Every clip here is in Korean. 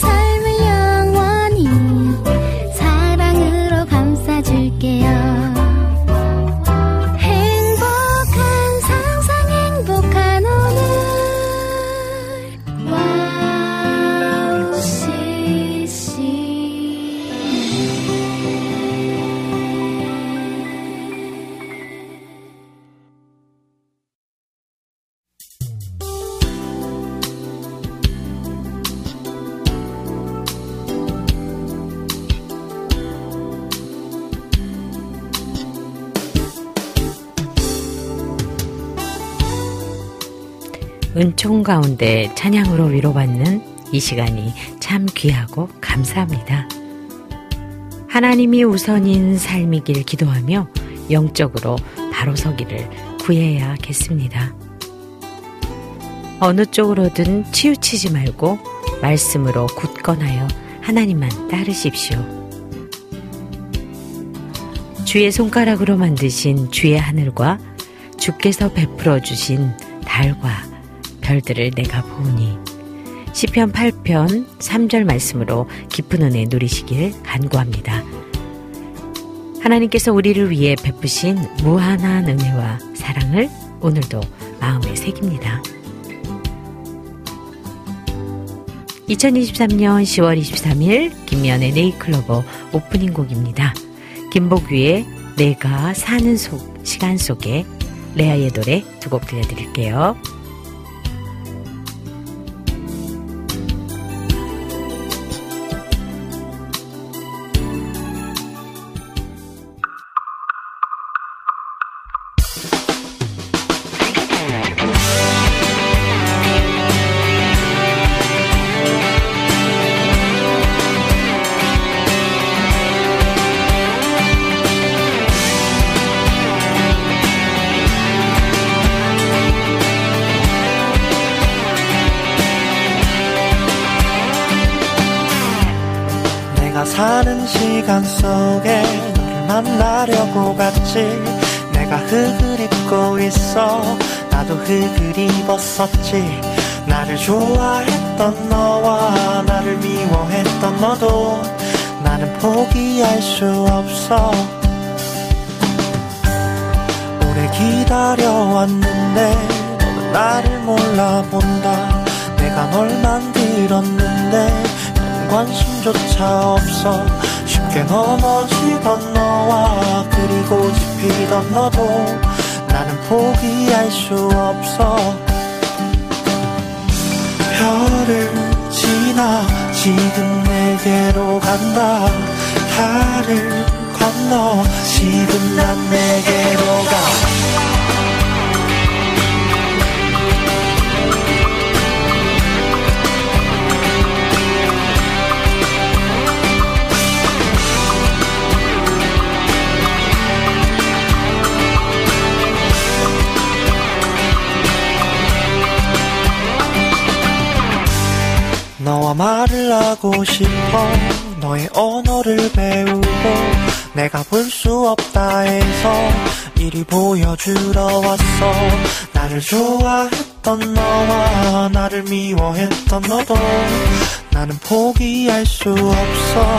삶을 영원히 사랑으로 감싸줄게요 은총 가운데 찬양으로 위로받는 이 시간이 참 귀하고 감사합니다. 하나님이 우선인 삶이길 기도하며 영적으로 바로 서기를 구해야겠습니다. 어느 쪽으로든 치우치지 말고 말씀으로 굳건하여 하나님만 따르십시오. 주의 손가락으로 만드신 주의 하늘과 주께서 베풀어 주신 달과 별들을 내가 보니 시편 8편 3절 말씀으로 깊은 은혜 누리시길 간구합니다. 하나님께서 우리를 위해 베푸신 무한한 은혜와 사랑을 오늘도 마음에 새깁니다. 2023년 10월 23일 김미현의 네잎클로버 오프닝 곡입니다. 김복규의 내가 사는 시간 속에 레아의 노래 두 곡 들려드릴게요. 시간 속에 너를 만나려고 갔지 내가 흙을 입고 있어 나도 흙을 입었었지 나를 좋아했던 너와 나를 미워했던 너도 나는 포기할 수 없어 오래 기다려왔는데 너는 나를 몰라본다 내가 널 만들었는데 넌 관심조차 없어 넘어지던 너와 그리고 짚히던 너도 나는 포기할 수 없어 별을 지나 지금 내게로 간다 달을 건너 지금 난 내게로 가 너와 말을 하고 싶어 너의 언어를 배우고 내가 볼 수 없다 해서 이리 보여주러 왔어 나를 좋아했던 너와 나를 미워했던 너도 나는 포기할 수 없어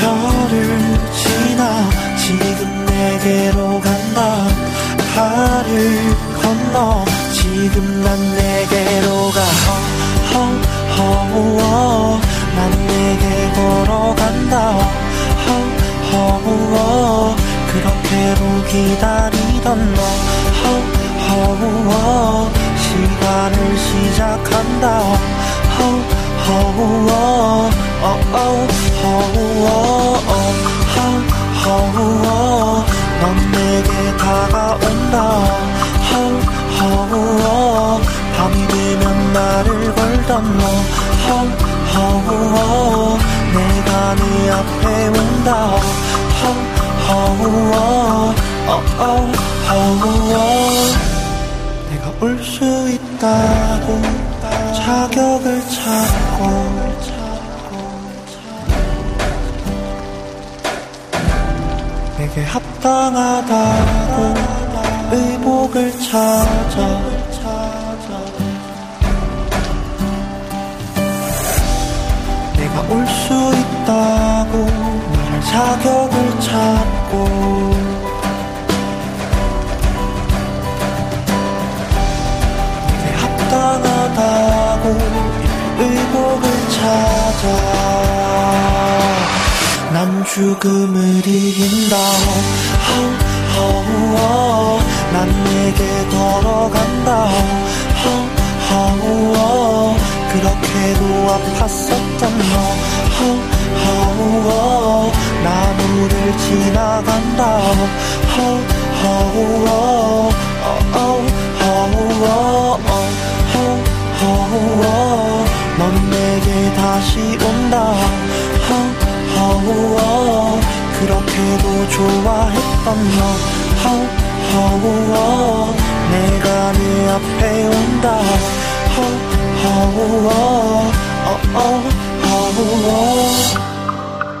별을 지나 지금 내게로 간다 달을 건너 지금 난 내게로 가 허허허 난 내게 걸어간다 허허허 그렇게로 기다리던 너 허허허 시간을 시작한다 허허허 허허허 넌 내게 다가온다 허우어 밤이 되면 나를 걸던 너 허우어 내가 네 앞에 온다 허우어 허우어 내가 올 수 있다고 자격을 찾고 내게 합당하다고 의복을 찾아 내가 올 수 있다고 말할 자격을 찾고 내게 합당하다고 의복을 찾아 난 죽음을 이긴다 난 내게 걸어간다 그렇게도 아팠었던 너 나무를 지나간다 넌 내게 다시 온다 그렇게도 좋아했던 너 내가 네 앞에 온다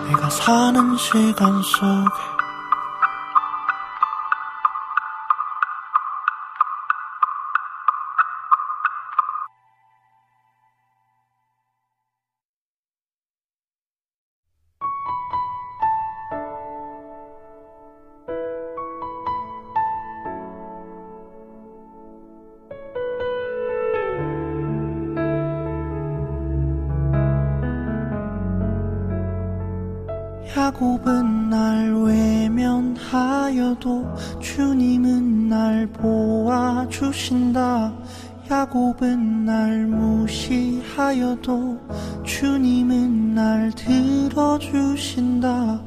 내가 사는 시간 속에 야곱은 날 외면하여도 주님은 날 보아주신다. 야곱은 날 무시하여도 주님은 날 들어주신다.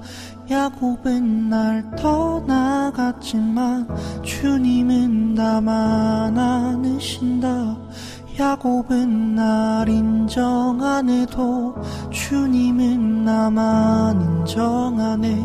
야곱은 날 떠나갔지만 주님은 나만 안으신다. 야곱은 날 인정 안 해도 주님은 나만 인정하네.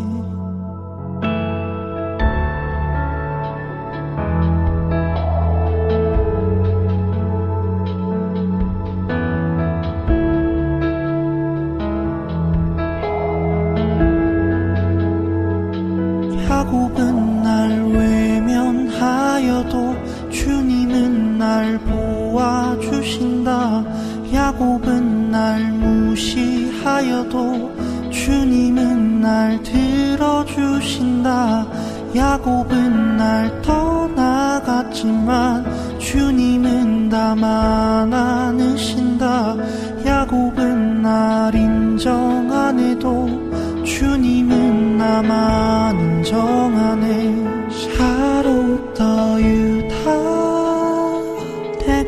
야곱은 날 외면하여도 주님은 날 도와주신다. 야곱은 날 무시하여도 주님은 날 들어주신다. 야곱은 날 떠나갔지만 주님은 나만 안으신다. 야곱은 날 인정 안 해도 주님은 나만 인정하네. 샬롬 더 유다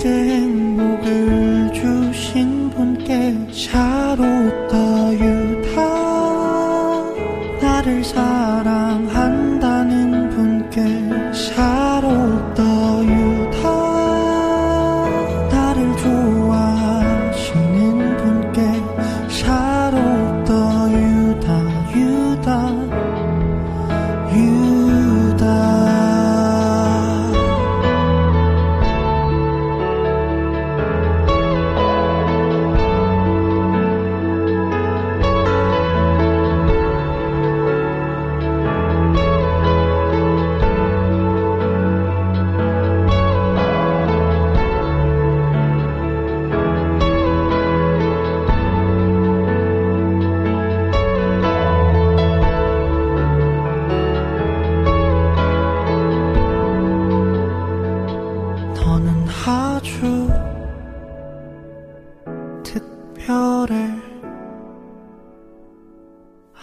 행복을 주신 분께 샤롯더 유다 나를 사랑한다는 분께 샤롯더 유다 나를 좋아하시는 분께 샤롯더 유다 유다 유다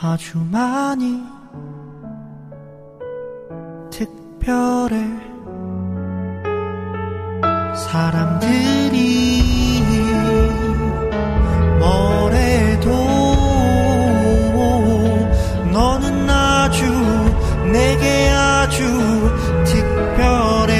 아주 많이 특별해. 사람들이 뭐래도 너는 아주 내게 아주 특별해.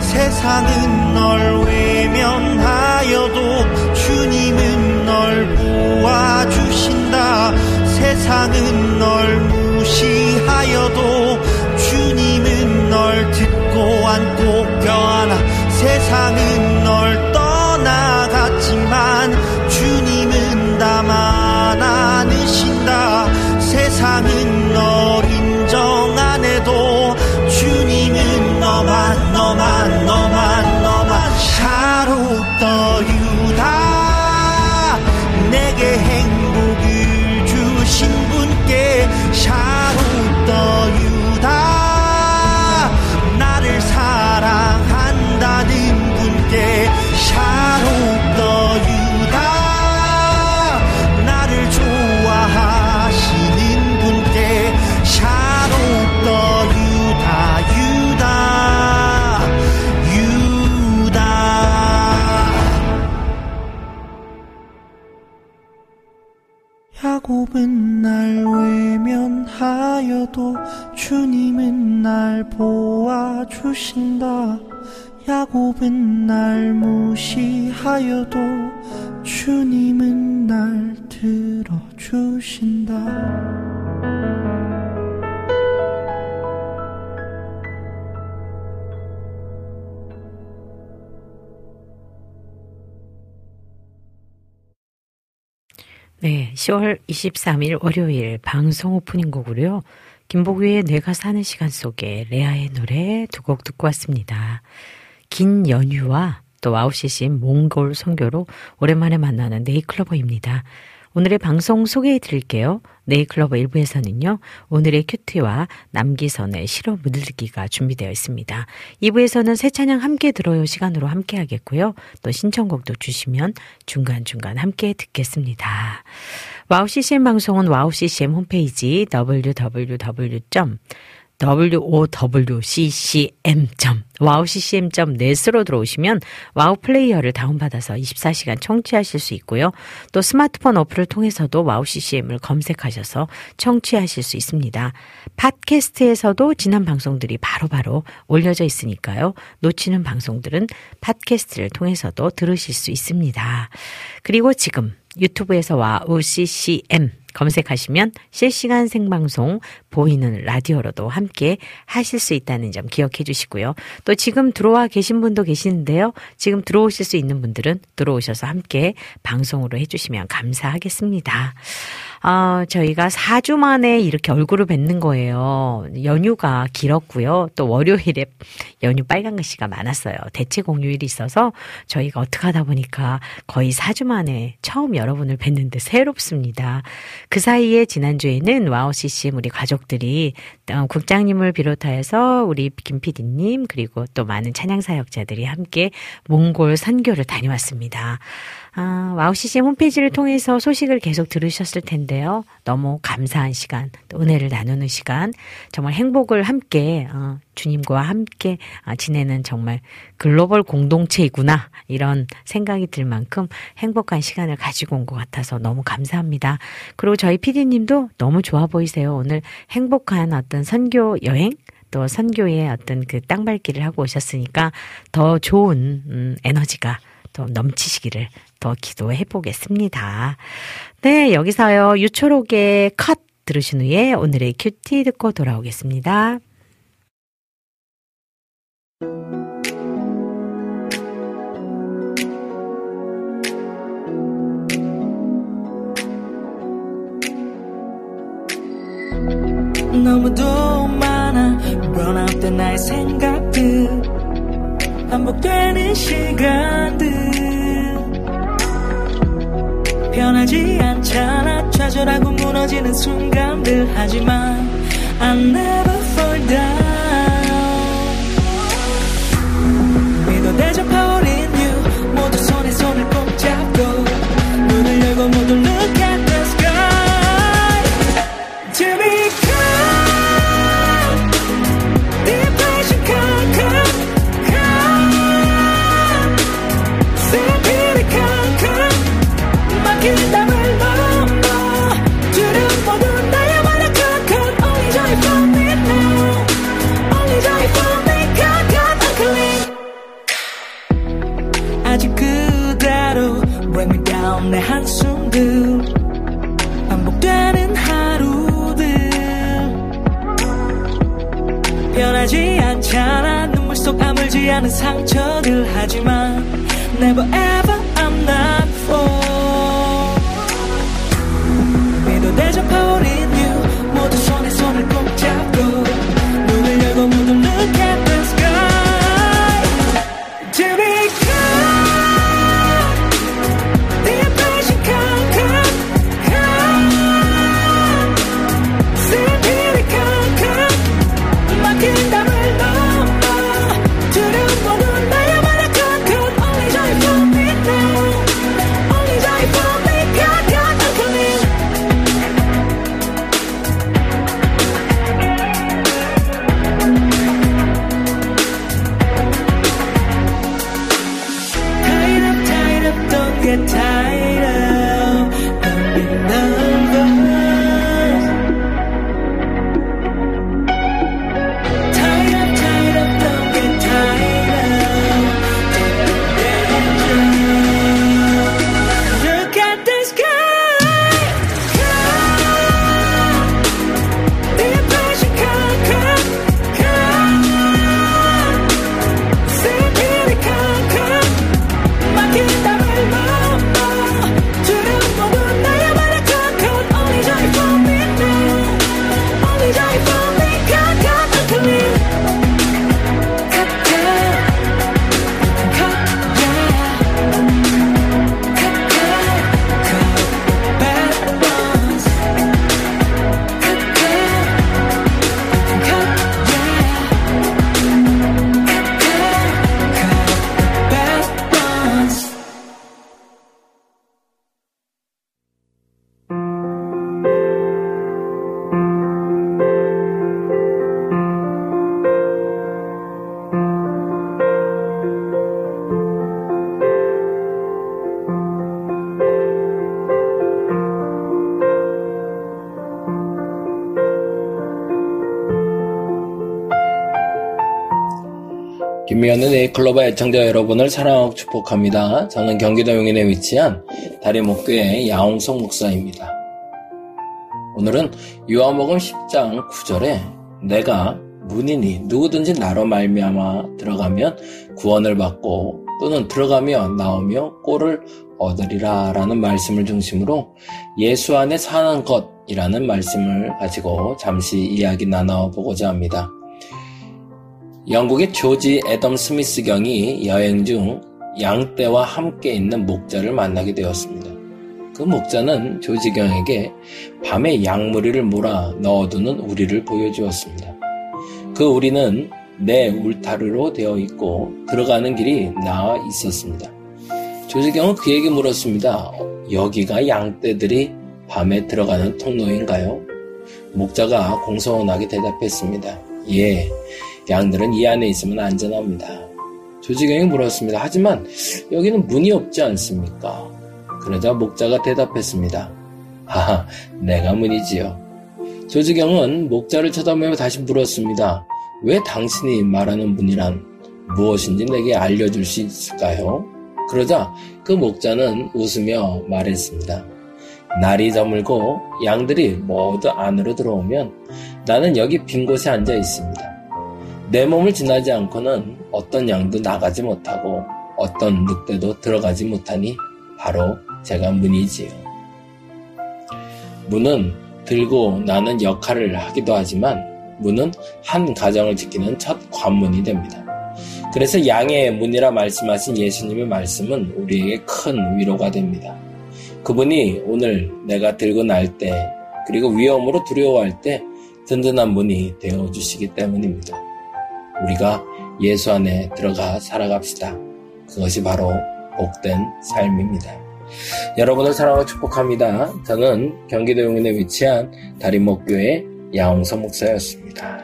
세상은 널 외면하여도 주님은 널 도와주신다. 세상은 널 무시하여도 주님은 널 듣고 안고 껴안아. 세상은 널 떠나갔지만 주님은 나만 안으신다. 세상 세상은 널 인정 안 해도 주님은 너만 너만 너만 너만 샤롯더 유다 내게 행복을 주신 분께 샤롯더 유다 나를 사랑한다는 분께 샤롯더 유다 야곱은 날 외면하여도 주님은 날 보아주신다. 야곱은 날 무시하여도 주님은 날 들어주신다. 네, 10월 23일 월요일 방송 오프닝 곡으로요. 김보규의 내가 사는 시간 속에 레아의 노래 두 곡 듣고 왔습니다. 긴 연휴와 또 와우CCM 몽골 선교로 오랜만에 만나는 네잎클로버입니다. 오늘의 방송 소개해 드릴게요. 네잎클로버 1부에서는요. 오늘의 큐티와 남기선의 시로 물들기가 준비되어 있습니다. 2부에서는 새 찬양 함께 들어요 시간으로 함께 하겠고요. 또 신청곡도 주시면 중간중간 함께 듣겠습니다. 와우CCM 방송은 와우CCM 홈페이지 wowccm.net으로 들어오시면 와우 플레이어를 다운받아서 24시간 청취하실 수 있고요. 또 스마트폰 어플을 통해서도 와우 CCM을 검색하셔서 청취하실 수 있습니다. 팟캐스트에서도 지난 방송들이 바로바로 올려져 있으니까요. 놓치는 방송들은 팟캐스트를 통해서도 들으실 수 있습니다. 그리고 지금 유튜브에서 와우CCM 검색하시면 실시간 생방송 보이는 라디오로도 함께 하실 수 있다는 점 기억해 주시고요. 또 지금 들어와 계신 분도 계시는데요. 지금 들어오실 수 있는 분들은 들어오셔서 함께 방송으로 해주시면 감사하겠습니다. 저희가 4주 만에 이렇게 얼굴을 뵙는 거예요. 연휴가 길었고요. 또 월요일에 연휴 빨간 글씨가 많았어요. 대체 공휴일이 있어서 저희가 어떻게 하다 보니까 거의 4주 만에 처음 여러분을 뵙는데 새롭습니다. 그 사이에 지난주에는 와우CCM 우리 가족들이 국장님을 비롯하여서 우리 김PD님 그리고 또 많은 찬양사역자들이 함께 몽골 선교를 다녀왔습니다. 와우CCM 홈페이지를 통해서 소식을 계속 들으셨을 텐데요. 너무 감사한 시간, 또 은혜를 나누는 시간, 정말 행복을 함께 주님과 함께 지내는 정말 글로벌 공동체이구나 이런 생각이 들 만큼 행복한 시간을 가지고 온 것 같아서 너무 감사합니다. 그리고 저희 PD님도 너무 좋아 보이세요. 오늘 행복한 어떤 선교 여행? 또 선교의 어떤 그 땅밟기를 하고 오셨으니까 더 좋은 에너지가 더 넘치시기를 더 기도해 보겠습니다. 네, 여기서요. 유초록의 컷 들으신 후에 오늘의 큐티 듣고 돌아오겠습니다. 너무도 많아 burnout된 나의 생각들 반복되는 시간들 변하지 않잖아 좌절하고 무너지는 순간들 하지만 I never fall down 믿어 대접하 올린 you 모두 손에 손을 꼭 잡고 눈을 열고 모두 look at the sky To become 아직 그대로 Bring me down 내 한숨들 반복되는 하루들 변하지 않잖아 눈물 속 아물지 않은 상처들 하지만 Never ever I'm not for 믿어 대접하오린 you 김미현은 네잎클로버 애청자 여러분을 사랑하고 축복합니다. 저는 경기도 용인에 위치한 다리목교의 야홍성 목사입니다. 오늘은 요한복음 10장 9절에 내가 문이니 누구든지 나로 말미암아 들어가면 구원을 받고 또는 들어가며 나오며 꼴을 얻으리라 라는 말씀을 중심으로 예수 안에 사는 것이라는 말씀을 가지고 잠시 이야기 나눠보고자 합니다. 영국의 조지 애덤 스미스 경이 여행 중 양떼와 함께 있는 목자를 만나게 되었습니다. 그 목자는 조지 경에게 밤에 양무리를 몰아 넣어두는 우리를 보여주었습니다. 그 우리는 네 울타리로 되어 있고 들어가는 길이 나와 있었습니다. 조지 경은 그에게 물었습니다. 여기가 양떼들이 밤에 들어가는 통로인가요? 목자가 공손하게 대답했습니다. 예, 양들은 이 안에 있으면 안전합니다. 조지 경이 물었습니다. 하지만 여기는 문이 없지 않습니까? 그러자 목자가 대답했습니다. 하하, 내가 문이지요. 조지 경은 목자를 쳐다보며 다시 물었습니다. 왜 당신이 말하는 문이란 무엇인지 내게 알려줄 수 있을까요? 그러자 그 목자는 웃으며 말했습니다. 날이 저물고 양들이 모두 안으로 들어오면 나는 여기 빈 곳에 앉아 있습니다. 내 몸을 지나지 않고는 어떤 양도 나가지 못하고 어떤 늑대도 들어가지 못하니 바로 제가 문이지요. 문은 들고 나는 역할을 하기도 하지만 문은 한 가정을 지키는 첫 관문이 됩니다. 그래서 양의 문이라 말씀하신 예수님의 말씀은 우리에게 큰 위로가 됩니다. 그분이 오늘 내가 들고 날 때 그리고 위험으로 두려워할 때 든든한 문이 되어주시기 때문입니다. 우리가 예수 안에 들어가 살아갑시다. 그것이 바로 복된 삶입니다. 여러분을 사랑하고 축복합니다. 저는 경기도 용인에 위치한 다리목교의 야홍성 목사였습니다.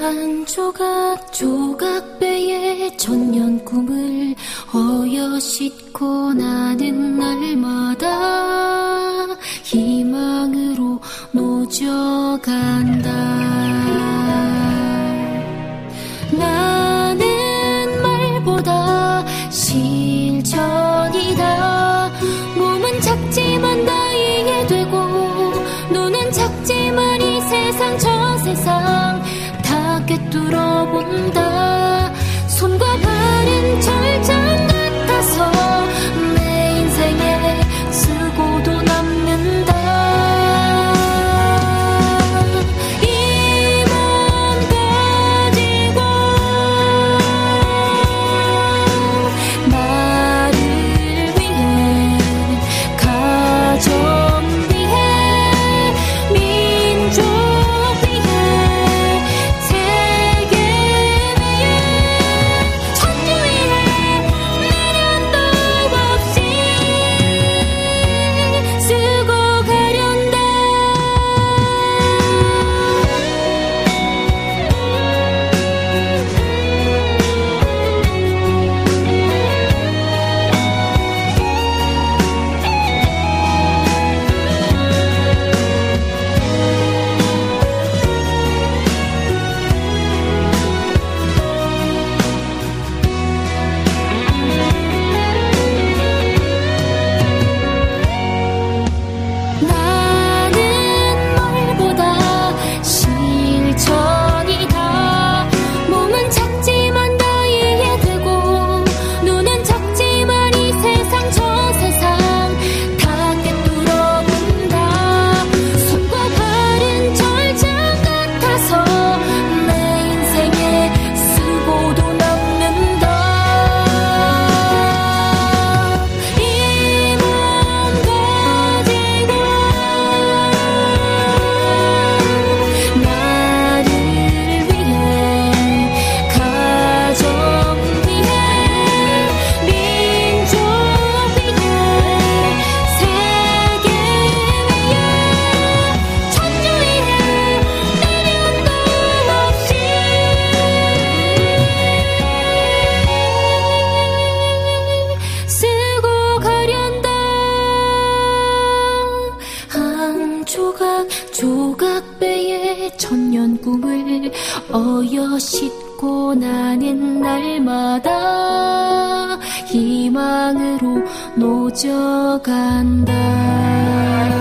한 조각 조각 배에 천년 꿈을 어여 싣고 나는 날마다 희망으로 노져간다. 나는 말보다 실천이다. 몸은 작지만 나이에 되고 눈은 작지만 이 세상 저 세상 뚫어본다. 손과 발은 철장 같아서 내 인생에 쓰고도 남는다. 이 몸 가지고 나를 위해 가정 위해 민족 위해. Yeah. 천년 꿈을 어여 싣고 나는 날마다 희망으로 노져간다.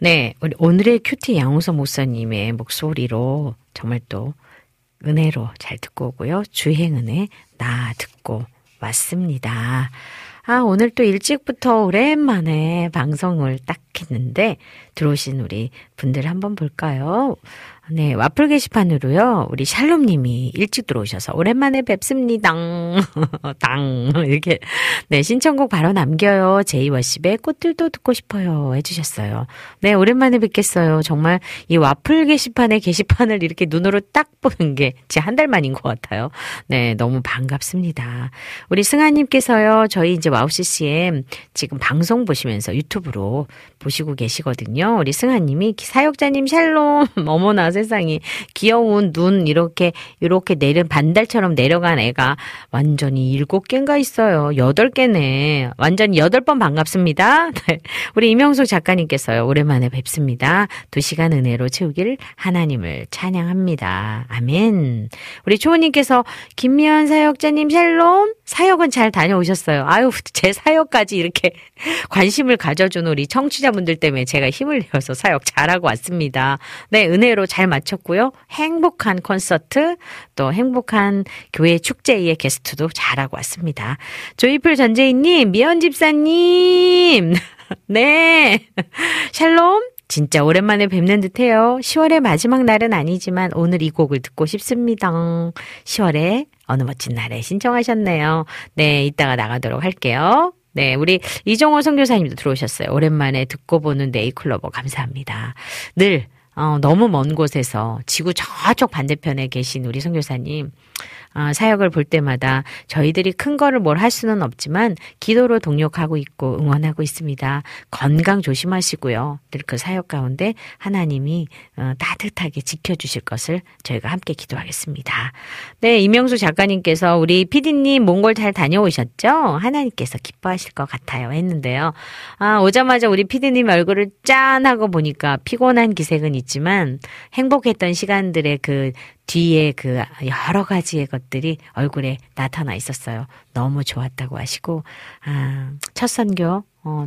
네, 우리 오늘의 큐티 양호서 목사님의 목소리로 정말 또 은혜로 잘 듣고 오고요. 주행은혜 나 듣고 왔습니다. 아, 오늘 또 일찍부터 오랜만에 방송을 딱 했는데 들어오신 우리 분들 한번 볼까요? 네, 와플 게시판으로요. 우리 샬롬 님이 일찍 들어오셔서 오랜만에 뵙습니다. 땅 이렇게 네, 신청곡 바로 남겨요. 제이워십의 꽃들도 듣고 싶어요 해주셨어요. 네, 오랜만에 뵙겠어요. 정말 이 와플 게시판의 게시판을 이렇게 눈으로 딱 보는 게 제 한 달 만인 것 같아요. 네, 너무 반갑습니다. 우리 승아 님께서요. 저희 이제 와우CCM 지금 방송 보시면서 유튜브로 보시고 계시거든요. 우리 승아님이 사역자님 샬롬 어머나 세상에 귀여운 눈 이렇게 내린 반달처럼 내려간 애가 완전히 7개인가 있어요. 8개네. 완전히 8번 반갑습니다. 네. 우리 이명숙 작가님께서요. 오랜만에 뵙습니다. 2시간 은혜로 채우길 하나님을 찬양합니다. 아멘. 우리 초호님께서 김미현 사역자님 샬롬 사역은 잘 다녀오셨어요. 아유 제 사역까지 이렇게 관심을 가져준 우리 청취자분들 때문에 제가 힘을 내어서 사역 잘하고 왔습니다. 네, 은혜로 잘 마쳤고요. 행복한 콘서트 또 행복한 교회 축제의 게스트도 잘하고 왔습니다. 조이풀 전재희님, 미연 집사님 네 샬롬 진짜 오랜만에 뵙는 듯해요. 10월의 마지막 날은 아니지만 오늘 이 곡을 듣고 싶습니다. 10월에 어느 멋진 날에 신청하셨네요. 네, 이따가 나가도록 할게요. 네, 우리 이종호 선교사님도 들어오셨어요. 오랜만에 듣고 보는 네잎클로버 감사합니다. 늘 너무 먼 곳에서 지구 저쪽 반대편에 계신 우리 선교사님 사역을 볼 때마다 저희들이 큰 거를 뭘 할 수는 없지만 기도로 동력하고 있고 응원하고 있습니다. 건강 조심하시고요. 늘 그 사역 가운데 하나님이 따뜻하게 지켜주실 것을 저희가 함께 기도하겠습니다. 네, 이명수 작가님께서 우리 피디님 몽골 잘 다녀오셨죠? 하나님께서 기뻐하실 것 같아요 했는데요. 아, 오자마자 우리 피디님 얼굴을 짠 하고 보니까 피곤한 기색은 있지만 행복했던 시간들의 그 뒤에 그 여러 가지의 것들이 얼굴에 나타나 있었어요. 너무 좋았다고 하시고 첫 선교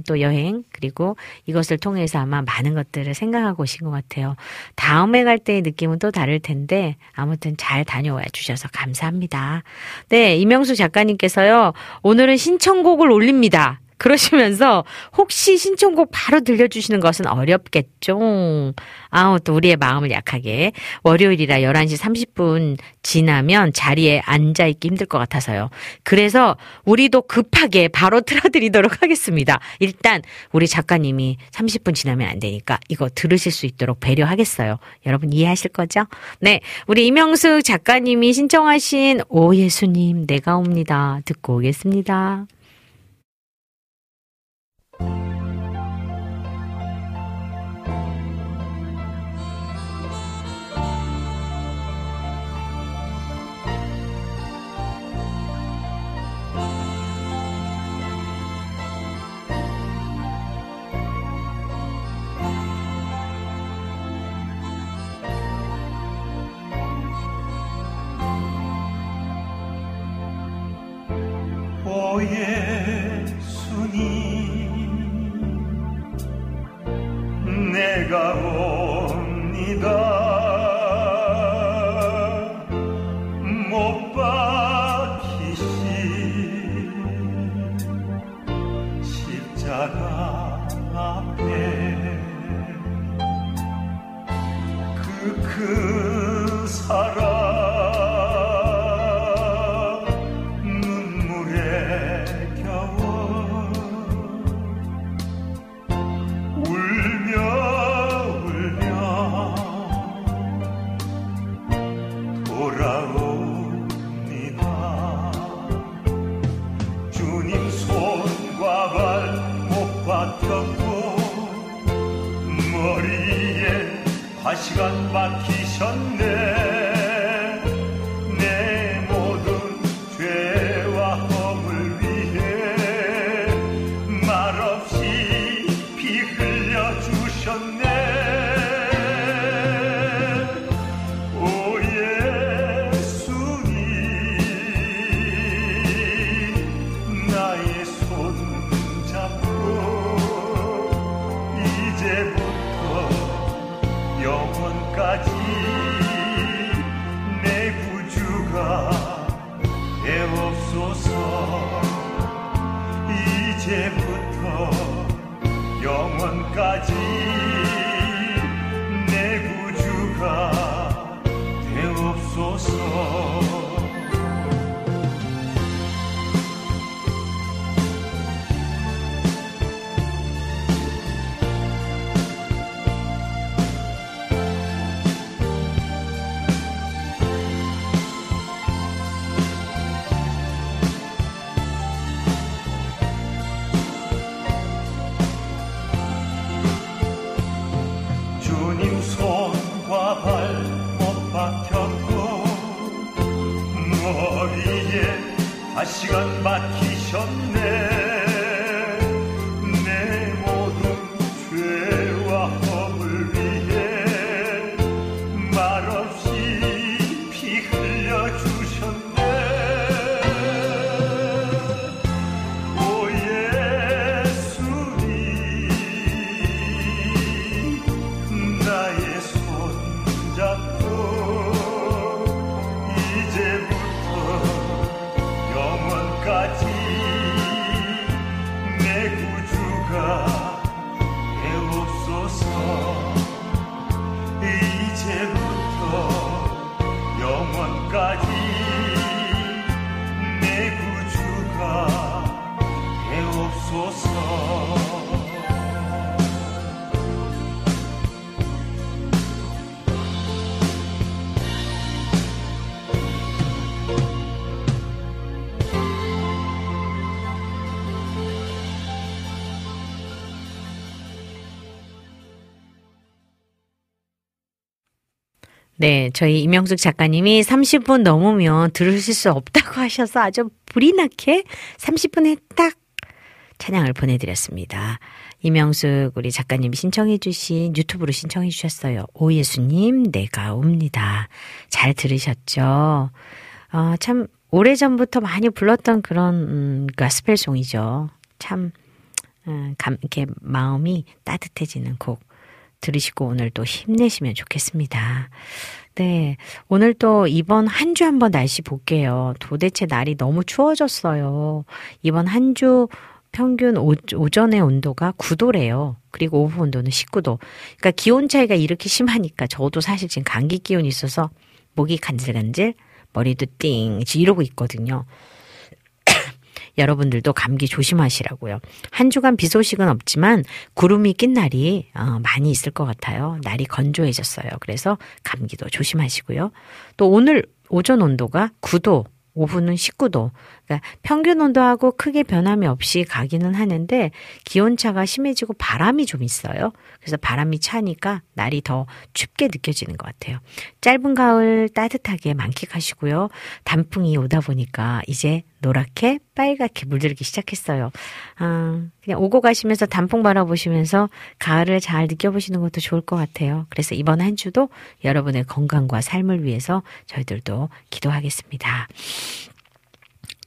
또 여행 그리고 이것을 통해서 아마 많은 것들을 생각하고 오신 것 같아요. 다음에 갈 때의 느낌은 또 다를 텐데 아무튼 잘 다녀와 주셔서 감사합니다. 네, 이명수 작가님께서요. 오늘은 신청곡을 올립니다. 그러시면서 혹시 신청곡 바로 들려주시는 것은 어렵겠죠. 아우 또 우리의 마음을 약하게 월요일이라 11시 30분 지나면 자리에 앉아있기 힘들 것 같아서요. 그래서 우리도 급하게 바로 틀어드리도록 하겠습니다. 일단 우리 작가님이 30분 지나면 안 되니까 이거 들으실 수 있도록 배려하겠어요. 여러분 이해하실 거죠? 네, 우리 이명숙 작가님이 신청하신 오 예수님 내가 옵니다 듣고 오겠습니다. 오 예수님 내가 옵니다. 못 박히신 십자가 앞에 그 큰 사랑 시간 바치셨네. 내 모든 죄와 허물 위해 말없이 피 흘려주셨네. 오 예수님 나의 손잡고 영원까지 내 구주가 되옵소서. 이제부터 영원까지 내 구주가 되옵소서. 시간 맡기셨네. 내 모든 죄와 허물 위해 말없이 피 흘려주셨네. 오 예수님 나의 손잡고 이제부터 영원까지 내 구주가 되옵소서. 이제부터 영원까지 내 구주가 되옵소서. 네, 저희 이명숙 작가님이 30분 넘으면 들으실 수 없다고 하셔서 아주 불이 나게 30분에 딱 찬양을 보내드렸습니다. 이명숙 우리 작가님이 신청해 주신 유튜브로 신청해 주셨어요. 오 예수님 내가 옵니다. 잘 들으셨죠? 참 오래전부터 많이 불렀던 그런 가스펠송이죠. 참 이렇게 마음이 따뜻해지는 곡. 들으시고 오늘 또 힘내시면 좋겠습니다. 네, 오늘 또 이번 한 주 한번 날씨 볼게요. 도대체 날이 너무 추워졌어요. 이번 한 주 평균 오전의 온도가 9도래요. 그리고 오후 온도는 19도. 그러니까 기온 차이가 이렇게 심하니까 저도 사실 지금 감기 기운이 있어서 목이 간질간질, 머리도 띵 이러고 있거든요. 여러분들도 감기 조심하시라고요. 한 주간 비 소식은 없지만 구름이 낀 날이 많이 있을 것 같아요. 날이 건조해졌어요. 그래서 감기도 조심하시고요. 또 오늘 오전 온도가 9도, 오후는 19도. 그러니까 평균 온도하고 크게 변함이 없이 가기는 하는데 기온차가 심해지고 바람이 좀 있어요. 그래서 바람이 차니까 날이 더 춥게 느껴지는 것 같아요. 짧은 가을 따뜻하게 만끽하시고요. 단풍이 오다 보니까 이제 노랗게 빨갛게 물들기 시작했어요. 그냥 오고 가시면서 단풍 바라보시면서 가을을 잘 느껴보시는 것도 좋을 것 같아요. 그래서 이번 한 주도 여러분의 건강과 삶을 위해서 저희들도 기도하겠습니다.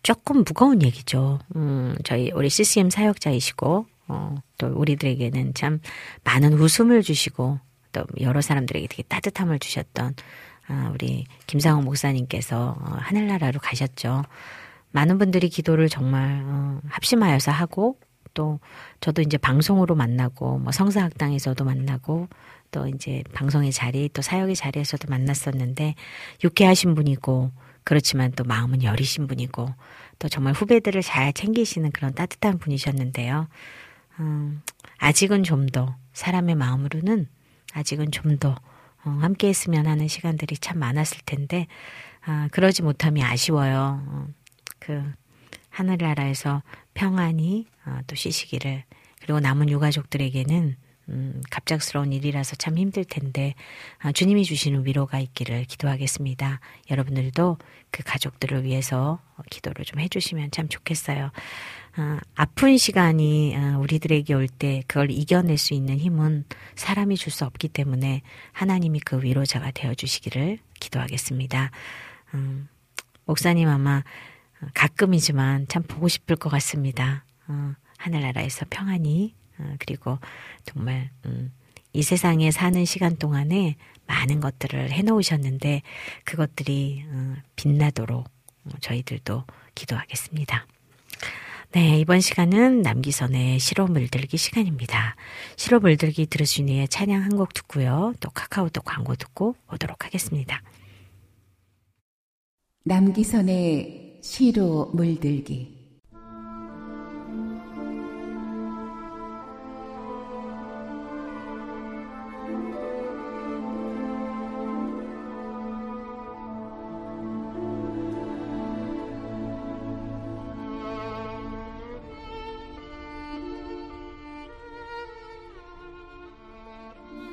조금 무거운 얘기죠. 저희 우리 CCM 사역자이시고 또 우리들에게는 참 많은 웃음을 주시고 또 여러 사람들에게 되게 따뜻함을 주셨던 우리 김상훈 목사님께서 하늘나라로 가셨죠. 많은 분들이 기도를 정말 합심하여서 하고 또 저도 이제 방송으로 만나고 뭐 성사학당에서도 만나고 또 이제 방송의 자리 또 사역의 자리에서도 만났었는데 유쾌하신 분이고 그렇지만 또 마음은 여리신 분이고 또 정말 후배들을 잘 챙기시는 그런 따뜻한 분이셨는데요. 아직은 좀 더 사람의 마음으로는 아직은 좀 더 함께 했으면 하는 시간들이 참 많았을 텐데 그러지 못함이 아쉬워요. 그 하늘나라에서 평안히 또 쉬시기를 그리고 남은 유가족들에게는 갑작스러운 일이라서 참 힘들 텐데 주님이 주시는 위로가 있기를 기도하겠습니다. 여러분들도 그 가족들을 위해서 기도를 좀 해주시면 참 좋겠어요. 아픈 시간이 우리들에게 올 때 그걸 이겨낼 수 있는 힘은 사람이 줄 수 없기 때문에 하나님이 그 위로자가 되어주시기를 기도하겠습니다. 목사님 아마 가끔이지만 참 보고 싶을 것 같습니다. 하늘나라에서 평안히 그리고 정말 이 세상에 사는 시간 동안에 많은 것들을 해놓으셨는데 그것들이 빛나도록 저희들도 기도하겠습니다. 네, 이번 시간은 남기선의 시로 물들기 시간입니다. 시로 물들기 들으시니 찬양 한 곡 듣고요. 또 카카오톡 광고 듣고 오도록 하겠습니다. 남기선의 시로 물들기.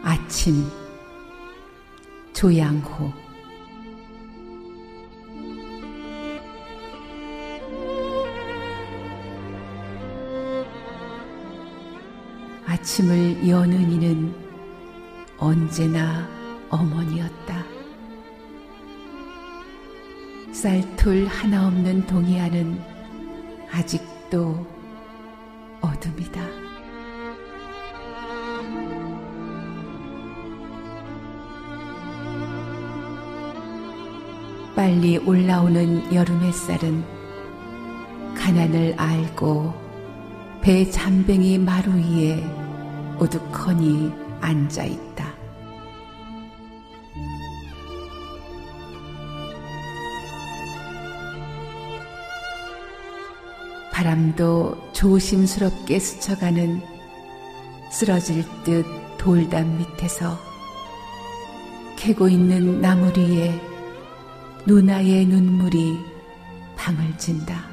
아침 조양호. 아침을 여는 이는 언제나 어머니였다. 쌀툴 하나 없는 동해안은 아직도 어둠이다. 빨리 올라오는 여름 햇살은 가난을 알고 배 잠뱅이 마루 위에 오두커니 앉아있다. 바람도 조심스럽게 스쳐가는 쓰러질 듯 돌담 밑에서 캐고 있는 나물 위에 누나의 눈물이 방을 진다.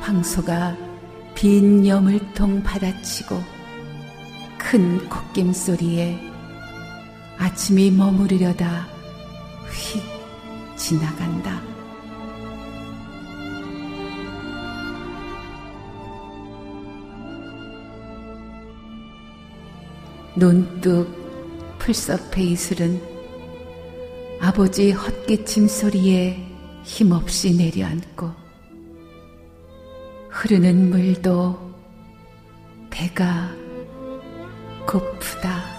황소가 빈 여물통 받아치고 큰 콧김 소리에 아침이 머무르려다 휙 지나간다. 논뚝 풀섭해 이슬은 아버지 헛기침 소리에 힘없이 내려앉고 흐르는 물도 배가 고프다.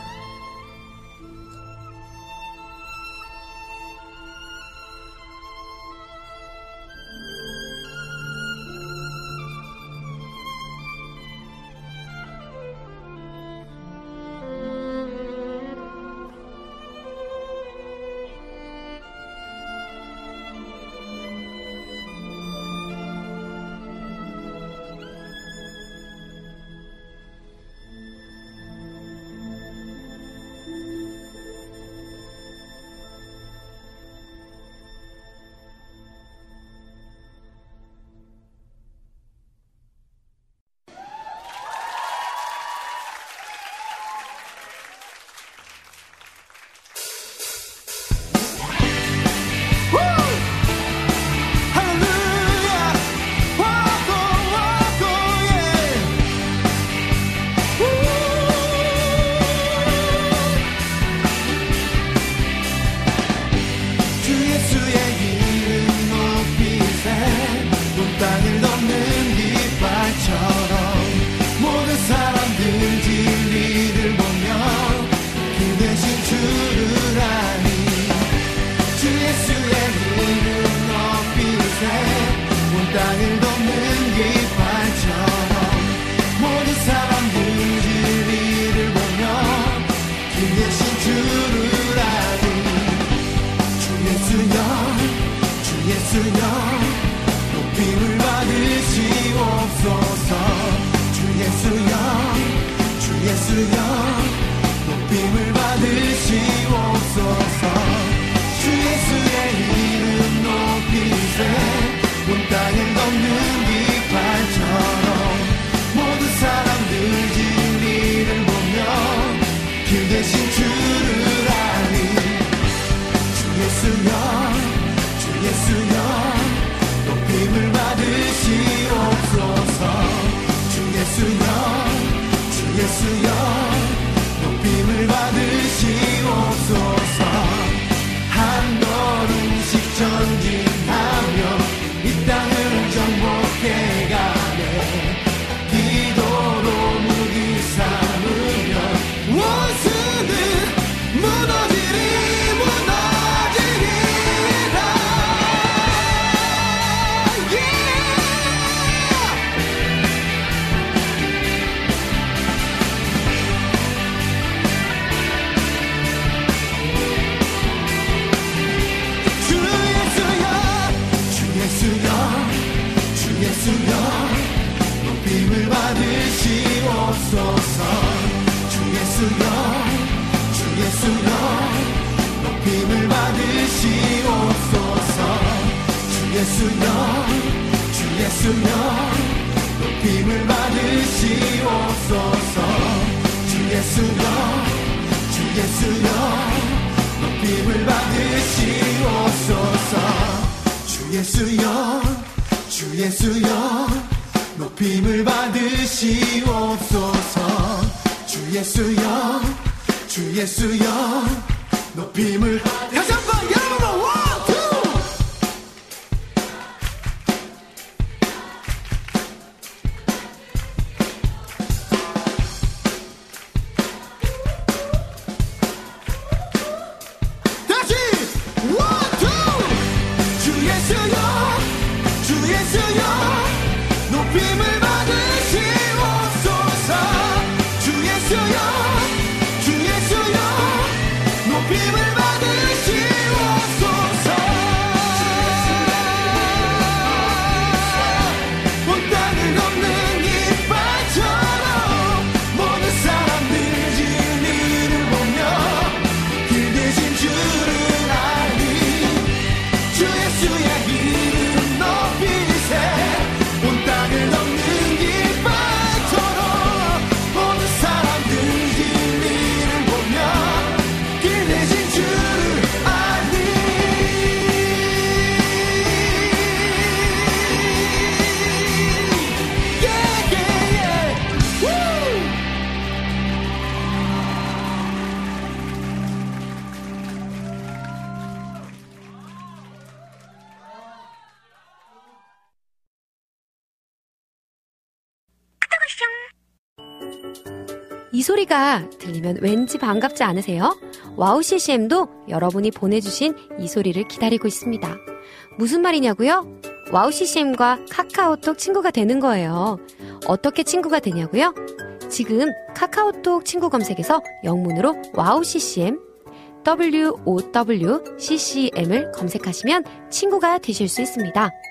주의 이름 높이세. 주 예수여 높임을 받으시옵소서. 주 예수여 높임을 받으시옵소서. 주 예수여 높임을 받으시옵소서. 주 예수여 높임을 다시 한번 여러분으로 1, 2 다시 1, 2 주 예수여 높임을 받으시옵소서. 주 예수여 높임을 받으시옵소서. 못다는 없는 이빨처럼 모든 사람들 진리를 보며 길 대신 주를 알리. 주 예수의 이름 높이세. 못다는 없는 이빨처럼 모든 사람들 진리를 보며 길 대신 주를 아니. 예. 우! 이 소리가 들리면 왠지 반갑지 않으세요? 와우CCM도 여러분이 보내주신 이 소리를 기다리고 있습니다. 무슨 말이냐고요? 와우CCM과 카카오톡 친구가 되는 거예요. 어떻게 친구가 되냐고요? 지금 카카오톡 친구 검색에서 영문으로 와우CCM, wowccm을 검색하시면 친구가 되실 수 있습니다.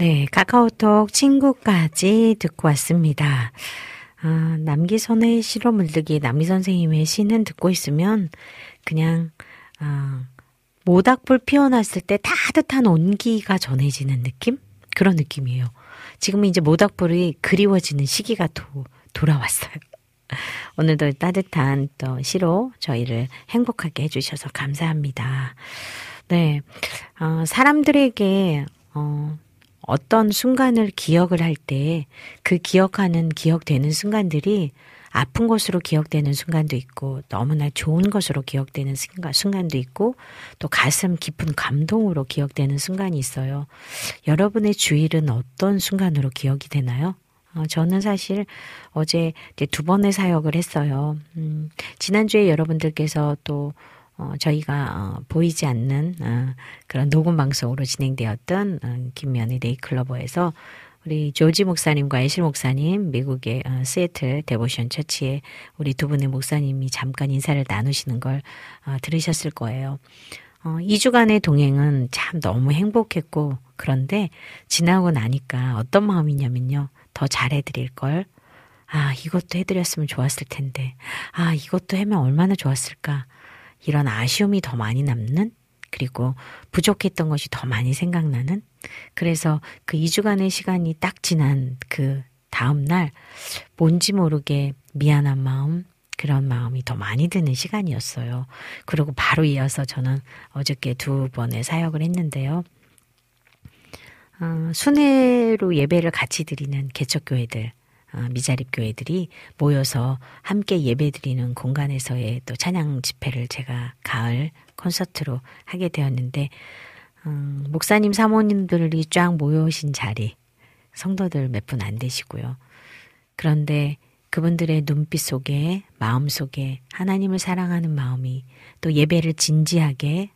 네, 카카오톡 친구까지 듣고 왔습니다. 아, 남기선의 시로 물들기, 남기선생님의 시는 듣고 있으면 그냥 모닥불 피워놨을 때 따뜻한 온기가 전해지는 느낌? 그런 느낌이에요. 지금은 이제 모닥불이 그리워지는 시기가 돌아왔어요. 오늘도 따뜻한 또 시로 저희를 행복하게 해주셔서 감사합니다. 네, 사람들에게 어떤 순간을 기억을 할 때 그 기억되는 순간들이 아픈 것으로 기억되는 순간도 있고 너무나 좋은 것으로 기억되는 순간도 있고 또 가슴 깊은 감동으로 기억되는 순간이 있어요. 여러분의 주일은 어떤 순간으로 기억이 되나요? 저는 사실 어제 이제 2번의 사역을 했어요. 지난주에 여러분들께서 또 저희가 보이지 않는 그런 녹음 방송으로 진행되었던 김미현의 네잎클로버에서 우리 조지 목사님과 애실 목사님, 미국의 시애틀 데보션 처치에 우리 두 분의 목사님이 잠깐 인사를 나누시는 걸 들으셨을 거예요. 2주간의 동행은 참 너무 행복했고 그런데 지나고 나니까 어떤 마음이냐면요. 더 잘해드릴 걸. 아, 이것도 해드렸으면 좋았을 텐데. 아, 이것도 하면 얼마나 좋았을까. 이런 아쉬움이 더 많이 남는 그리고 부족했던 것이 더 많이 생각나는 그래서 그 2주간의 시간이 딱 지난 그 다음날 뭔지 모르게 미안한 마음 그런 마음이 더 많이 드는 시간이었어요. 그리고 바로 이어서 저는 어저께 2번의 사역을 했는데요. 순회로 예배를 같이 드리는 개척교회들 미자립 교회들이 모여서 함께 예배드리는 공간에서의 또 찬양 집회를 제가 가을 콘서트로 하게 되었는데 목사님 사모님들이 쫙 모여오신 자리 성도들 몇 분 안 되시고요. 그런데 그 그분들의 눈빛 속에, 마음 속에 하나님을 사랑하는 마음이, 또 예배를 진지하게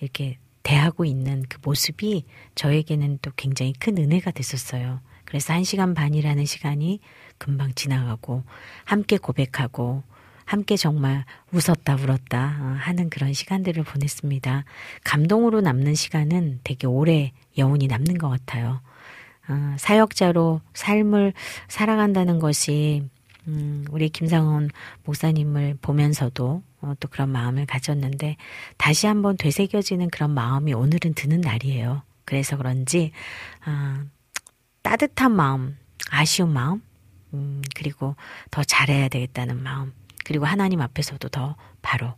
이렇게 대하고 있는 그 모습이 저에게는 또 굉장히 큰 은혜가 됐었어요. 그래서 1시간 반이라는 시간이 금방 지나가고 함께 고백하고 함께 정말 웃었다 울었다 하는 그런 시간들을 보냈습니다. 감동으로 남는 시간은 되게 오래 여운이 남는 것 같아요. 사역자로 삶을 살아간다는 것이 우리 김상훈 목사님을 보면서도 또 그런 마음을 가졌는데 다시 한번 되새겨지는 그런 마음이 오늘은 드는 날이에요. 그래서 그런지 따뜻한 마음, 아쉬운 마음, 그리고 더 잘해야 되겠다는 마음, 그리고 하나님 앞에서도 더 바로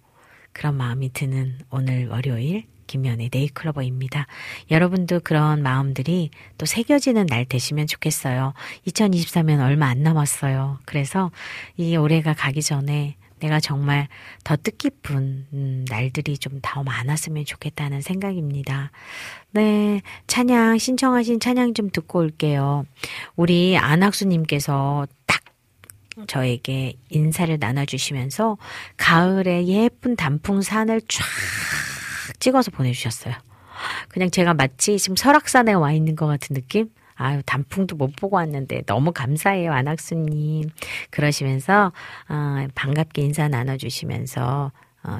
그런 마음이 드는 오늘 월요일 김미현의 네잎클로버입니다. 여러분도 그런 마음들이 또 새겨지는 날 되시면 좋겠어요. 2023년 얼마 안 남았어요. 그래서 이 올해가 가기 전에 내가 정말 더 뜻깊은 날들이 좀 더 많았으면 좋겠다는 생각입니다. 네, 찬양 신청하신 찬양 좀 듣고 올게요. 우리 안학수님께서 딱 저에게 인사를 나눠주시면서 가을에 예쁜 단풍산을 쫙 찍어서 보내주셨어요. 그냥 제가 마치 지금 설악산에 와 있는 것 같은 느낌? 아유, 단풍도 못 보고 왔는데 너무 감사해요, 안학수님. 그러시면서 반갑게 인사 나눠주시면서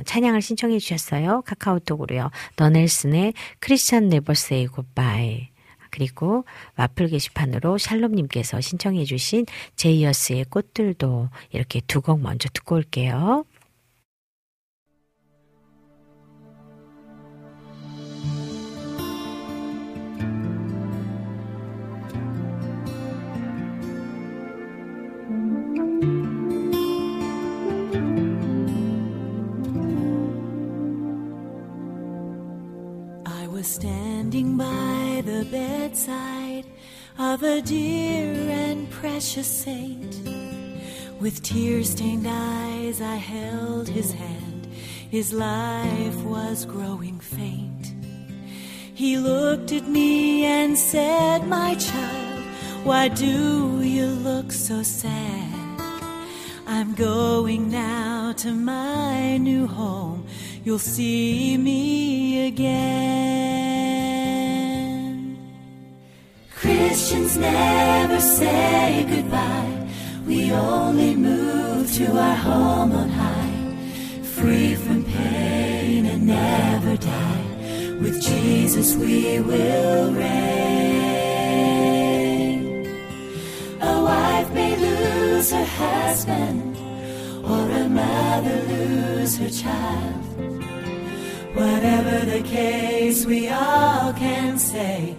찬양을 신청해 주셨어요. 카카오톡으로요. 너넬슨의 크리스찬 네버세이 굿바이, 그리고 와플 게시판으로 샬롬님께서 신청해 주신 제이어스의 꽃들도, 이렇게 두 곡 먼저 듣고 올게요. Standing by the bedside of a dear and precious saint, with tear-stained eyes I held his hand. His life was growing faint. He looked at me and said, "My child, why do you look so sad? I'm going now to my new home. You'll see me again." Christians never say goodbye. We only move to our home on high, free from pain and never die. With Jesus we will reign. A wife may lose her husband, or a mother lose her child. Whatever the case, we all can say,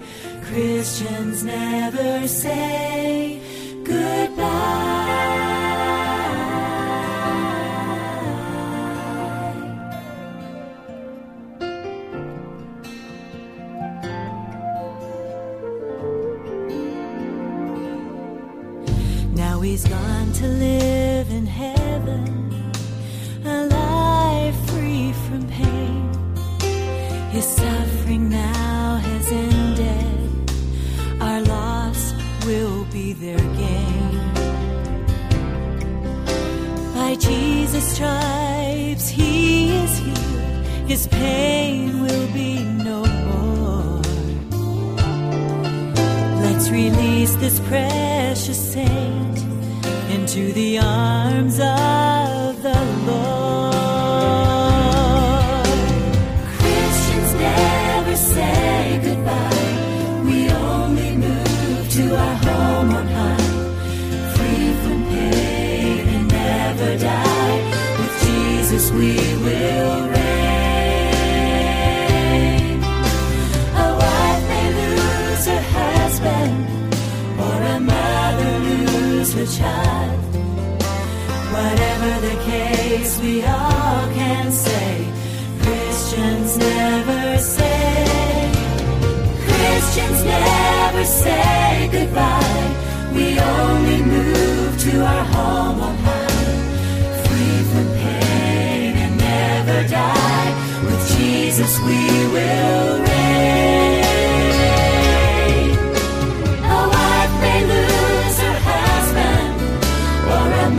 Christians never say goodbye. Now he's gone to live in heaven, a life free from pain. His suffering now has ended. Our loss will be their gain. By Jesus' stripes he is healed. His pain will be no more. Let's release this precious saint into the arms of the Lord. Say goodbye. We only move to our home on high, free from pain and never die. With Jesus we will reign. A wife may lose her husband, or a mother lose her child. Whatever the case, we all can say, Christians never say. Christians never say goodbye. We only move to our home on high, free from pain and never die. With Jesus we will reign. A wife may lose her husband, or a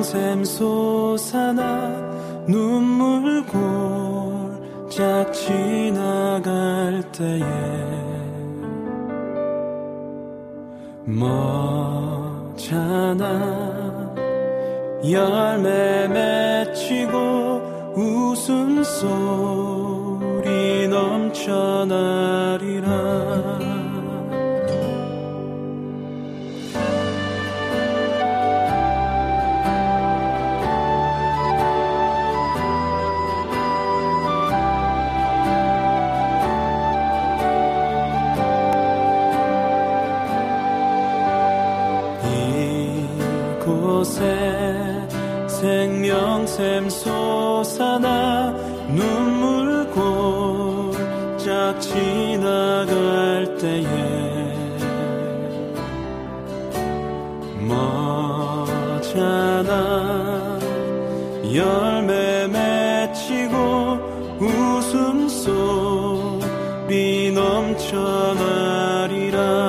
정샘 솟아나 눈물 골짝 지나갈 때에 멋잖아 열매 맺히고 웃음소리 넘쳐나리라. 생명샘 솟아나 눈물 골짝 지나갈 때에 멋잖아 열매 맺히고 웃음소리 넘쳐나리라.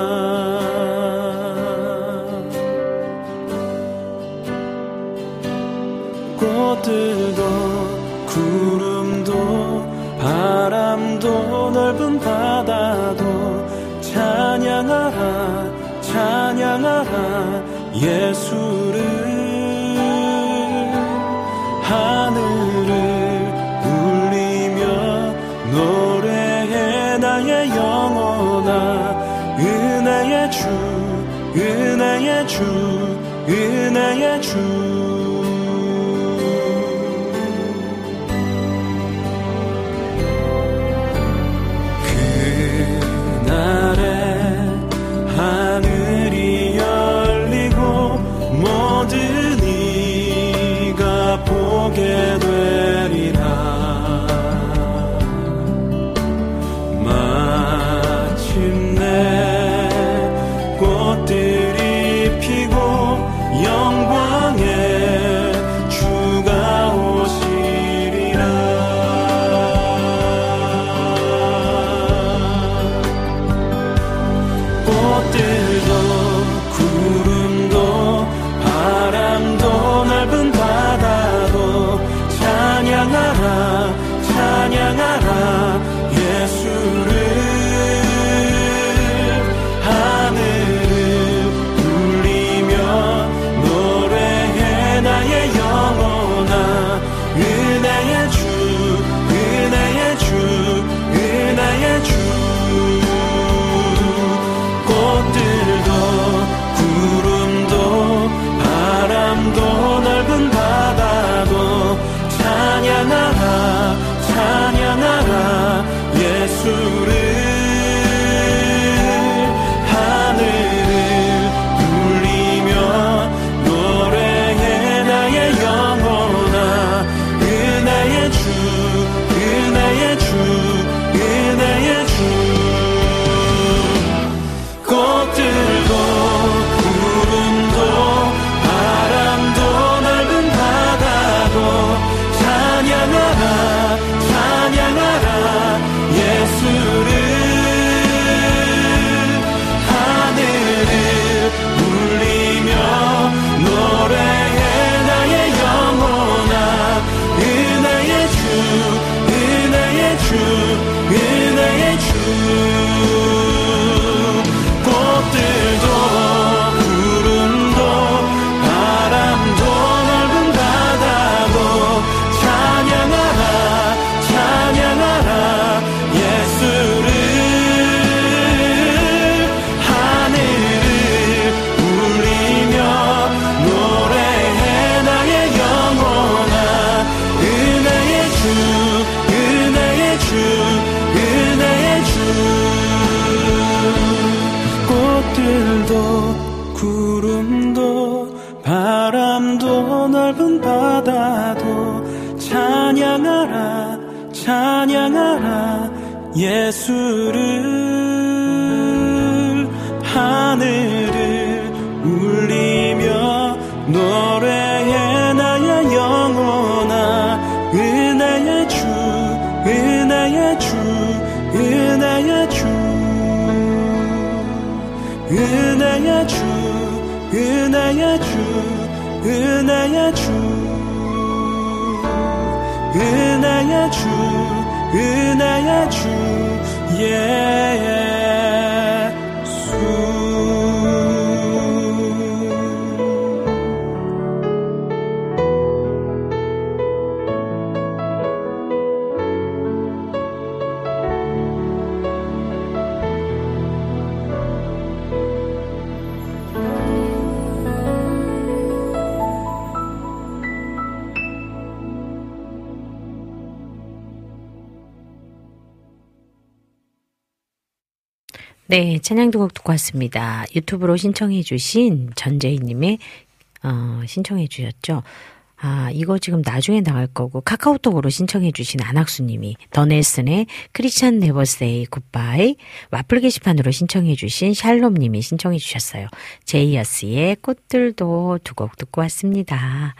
꽃들도 구름도 바람도 넓은 바다도 찬양하라 찬양하라 예수를. 하늘을 울리며 노래해 나의 영혼아 은혜의 주 은혜의 주 은혜의 주. 하늘이 열리고 모든 이가 보게 되리라. 마침내 꽃들이 피고 영광의 주가 찬양하라 예수를. 하늘을 울리며 노래해 나의 영혼아 은혜의 주 은혜의 주 은혜의 주 은혜의 주 은혜의 주 은혜의 주, 은혜의 주, 은혜의 주 은혜의 주 은혜의 주 예수 네, 찬양 두 곡 듣고 왔습니다. 유튜브로 신청해 주신 전재희 님의 신청해 주셨죠. 아, 이거 지금 나중에 나갈 거고 카카오톡으로 신청해 주신 안학수 님이 더 넬슨의 크리스찬 네버 세이 굿바이 와플 게시판으로 신청해 주신 샬롬 님이 신청해 주셨어요. 제이어스의 꽃들도 두 곡 듣고 왔습니다.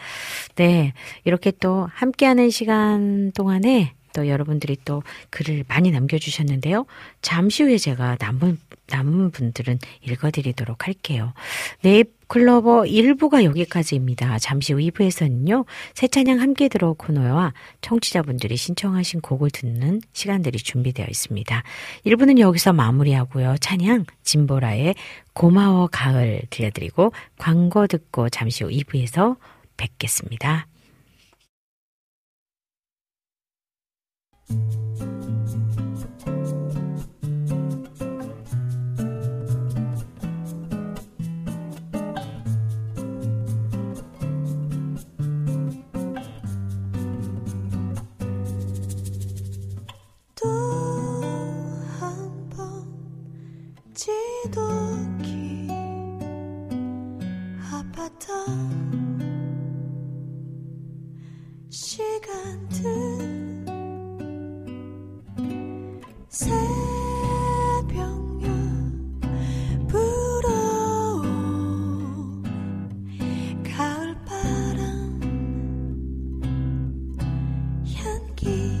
네, 이렇게 또 함께하는 시간 동안에 또 여러분들이 또 글을 많이 남겨주셨는데요. 잠시 후에 제가 남은 분들은 읽어드리도록 할게요. 네잎클로버 1부가 여기까지입니다. 잠시 후 2부에서는요. 새 찬양 함께 들어 코너와 청취자분들이 신청하신 곡을 듣는 시간들이 준비되어 있습니다. 1부는 여기서 마무리하고요. 찬양 진보라의 고마워 가을 들려드리고 광고 듣고 잠시 후 2부에서 뵙겠습니다. 또 한 번 지독히 아팠던 시간들 새벽녘 불어온 가을바람 향기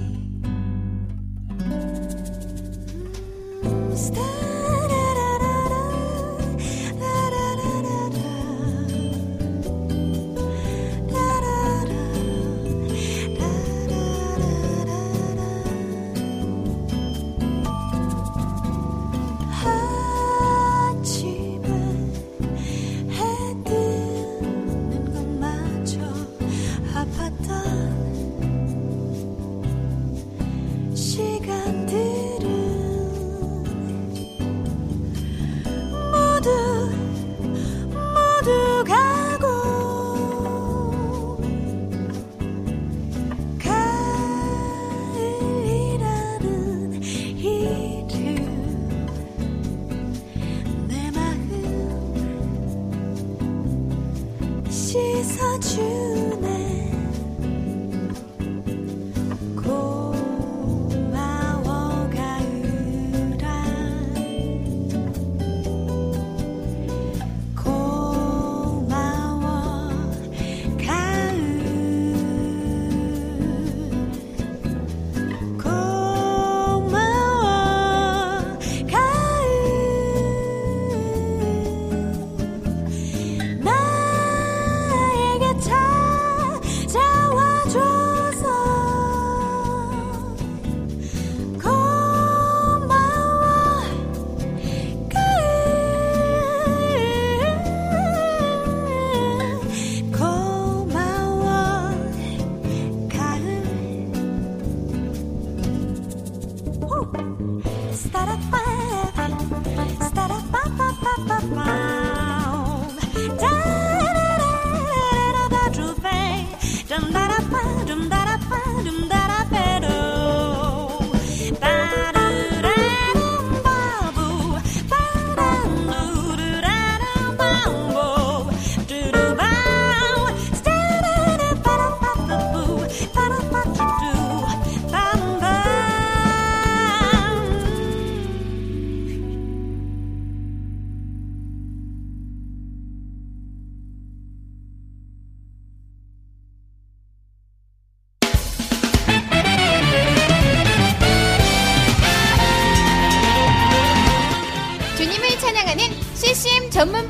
전문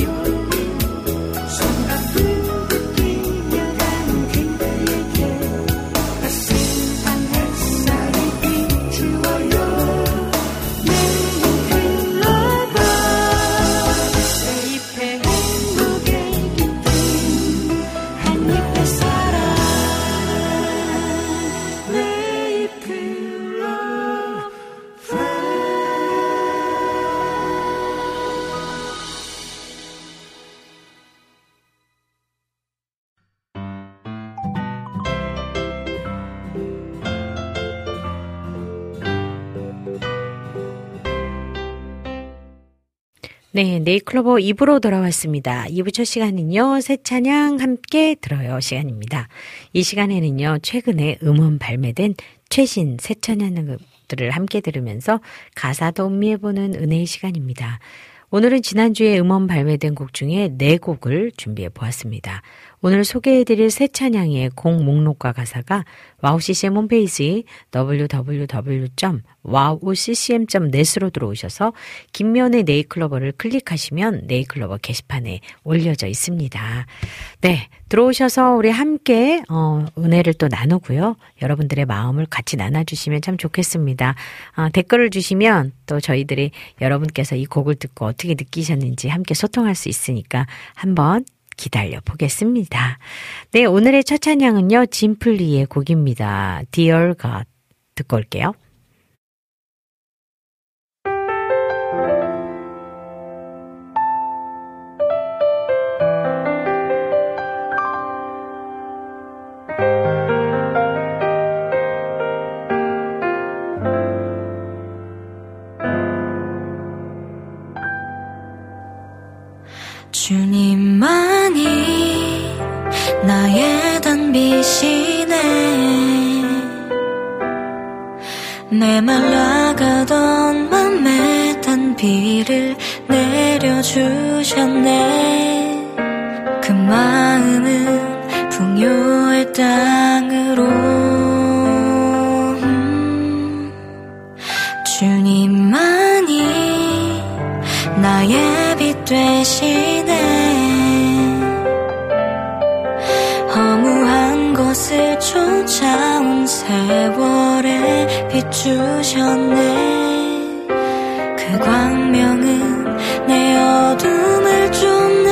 여름 손가락으로 뛰어가는 그대에게 따스한 햇살이 비추어요. 네잎클로버 세잎의 네, 네잎클로버 2부로 돌아왔습니다. 2부 첫 시간은요, 새 찬양 함께 들어요 시간입니다. 이 시간에는요, 최근에 음원 발매된 최신 새 찬양들을 함께 들으면서 가사도 음미해보는 은혜의 시간입니다. 오늘은 지난주에 음원 발매된 곡 중에 4곡을 준비해 보았습니다. 오늘 소개해드릴 새 찬양의 곡 목록과 가사가 와우CCM 홈페이지 www.wowccm.net으로 들어오셔서 김미현의 네잎클로버를 클릭하시면 네잎클로버 게시판에 올려져 있습니다. 네, 들어오셔서 우리 함께 은혜를 또 나누고요. 여러분들의 마음을 같이 나눠주시면 참 좋겠습니다. 댓글을 주시면 또 저희들이 여러분께서 이 곡을 듣고 어떻게 느끼셨는지 함께 소통할 수 있으니까 한번 기다려보겠습니다. 네, 오늘의 첫 찬양은요, 진플리의 곡입니다. Dear God 듣고 올게요. 주님만이 나의 단비시네. 내 말라가던 맘에 단비를 내려주셨네. 마음은 풍요의 땅으로 주님만이 나의 빛 되시네. 허무한 것을 쫓아온 세월에 비추셨네. 그 광명은 내 어둠을 쫓네.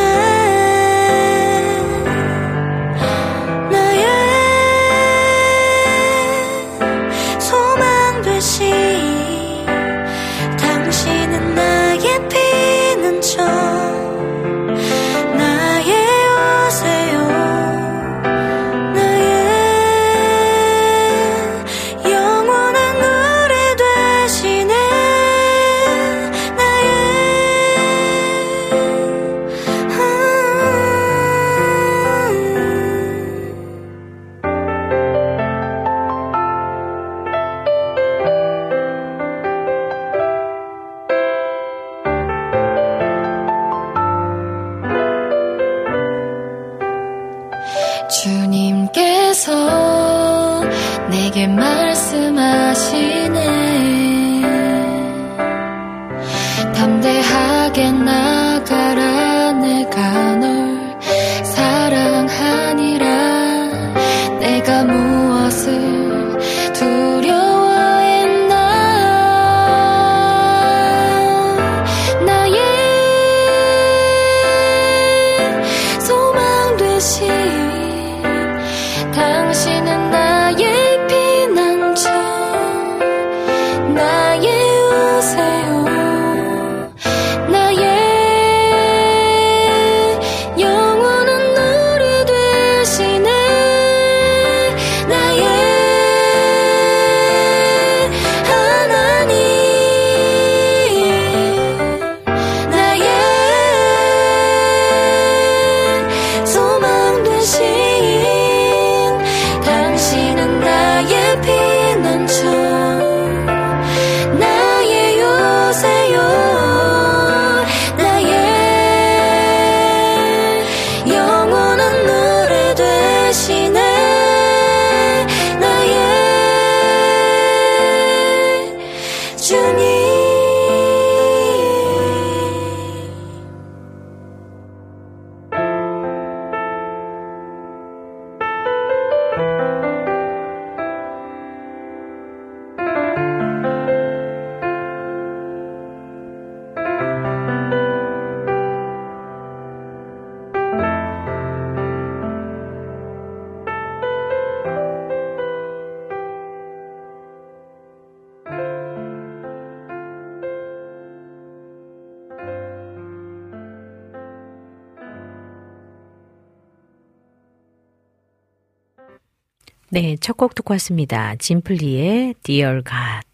네, 첫 곡 듣고 왔습니다. 진플리의 Dear God.